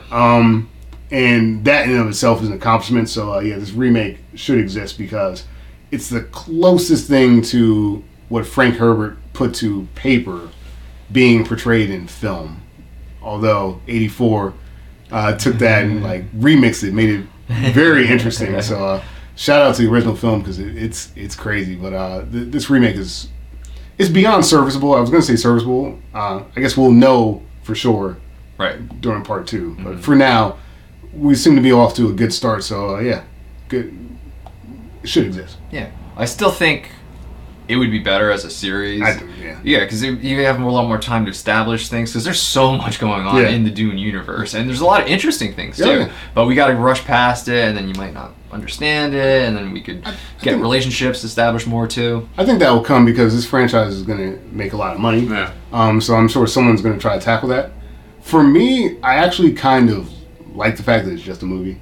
And that in and of itself is an accomplishment. So, this remake should exist because it's the closest thing to what Frank Herbert put to paper being portrayed in film. Although 84 took that and remixed it, made it very interesting. So, shout out to the original film because it's crazy. But this remake is beyond serviceable. I was going to say serviceable. I guess we'll know for sure during part two. But for now, we seem to be off to a good start, so good. It should exist. Yeah, I still think it would be better as a series. I do, because you have a lot more time to establish things because there's so much going on in the Dune universe, and there's a lot of interesting things too. Yeah. But we got to rush past it, and then you might not understand it, and then we could get relationships established more too. I think that will come because this franchise is going to make a lot of money. Yeah. So I'm sure someone's going to try to tackle that. For me, I actually kind of like the fact that it's just a movie,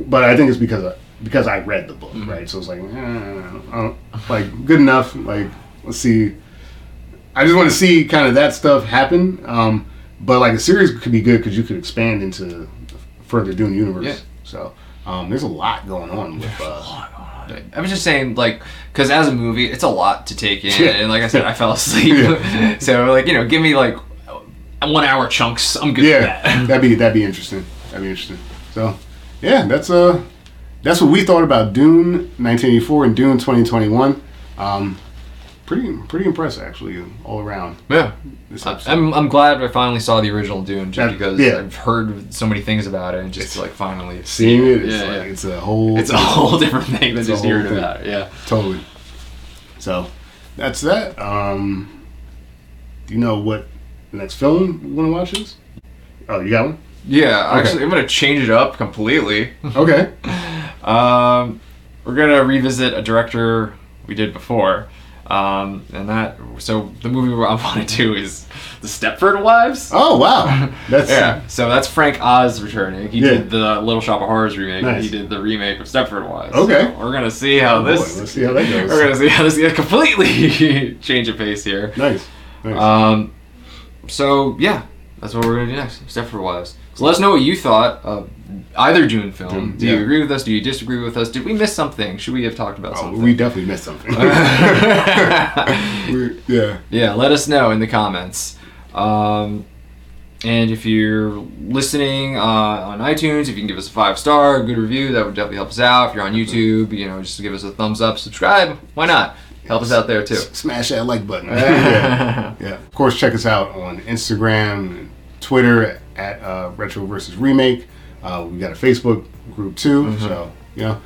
but I think it's because I read the book, right? So it's good enough. Let's see. I just want to see kind of that stuff happen. But a series could be good because you could expand into further Dune universe. Yeah. So there's a lot going on with. I was just saying, because as a movie, it's a lot to take in, and like I said, I fell asleep. Yeah. So give me 1 hour chunks. I'm good. Yeah, for that. that'd be interesting. That'd be interesting. So, that's what we thought about Dune 1984 and Dune 2021. Pretty impressed actually, all around. Yeah, I'm glad I finally saw the original Dune just because I've heard so many things about it and just finally seeing it. It's a whole different thing than just hearing about it. Yeah, totally. So that's that. Do you know what the next film you want to watch is? Oh, you got one. Yeah, actually, I'm going to change it up completely. Okay. We're going to revisit a director we did before. So the movie we're on to do is The Stepford Wives. Oh, wow. That's yeah. So that's Frank Oz returning. He did the Little Shop of Horrors remake. Nice. He did the remake of Stepford Wives. Okay. So we're going to see how this... Boy, let's see how that goes. We're going to see how this... completely change of pace here. Nice. So, yeah. That's what we're going to do next. Stepford Wives. So let us know what you thought of either Dune film. Do you agree with us? Do you disagree with us? Did we miss something? Should we have talked about something? We definitely missed something. Yeah, let us know in the comments. And if you're listening on iTunes, if you can give us a 5-star, good review, that would definitely help us out. If you're on YouTube, you know, just give us a thumbs up, subscribe. Why not? Help us out there, too. Smash that like button. Of course, check us out on Instagram and Twitter at Retro vs. Remake. We've got a Facebook group, too. Mm-hmm. So, you know,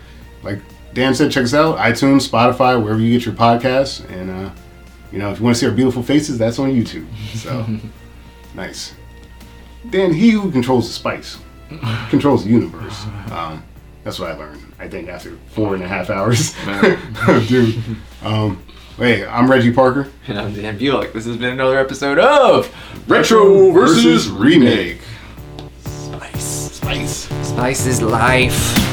like Dan said, check us out. iTunes, Spotify, wherever you get your podcasts. And, you know, if you want to see our beautiful faces, that's on YouTube. So, nice. Dan, he who controls the spice controls the universe. That's what I learned, I think, after 4.5 hours of Dune. Hey, I'm Reggie Parker. And I'm Dan Bulick. This has been another episode of Retro vs. Remake. Spice. Spice is life.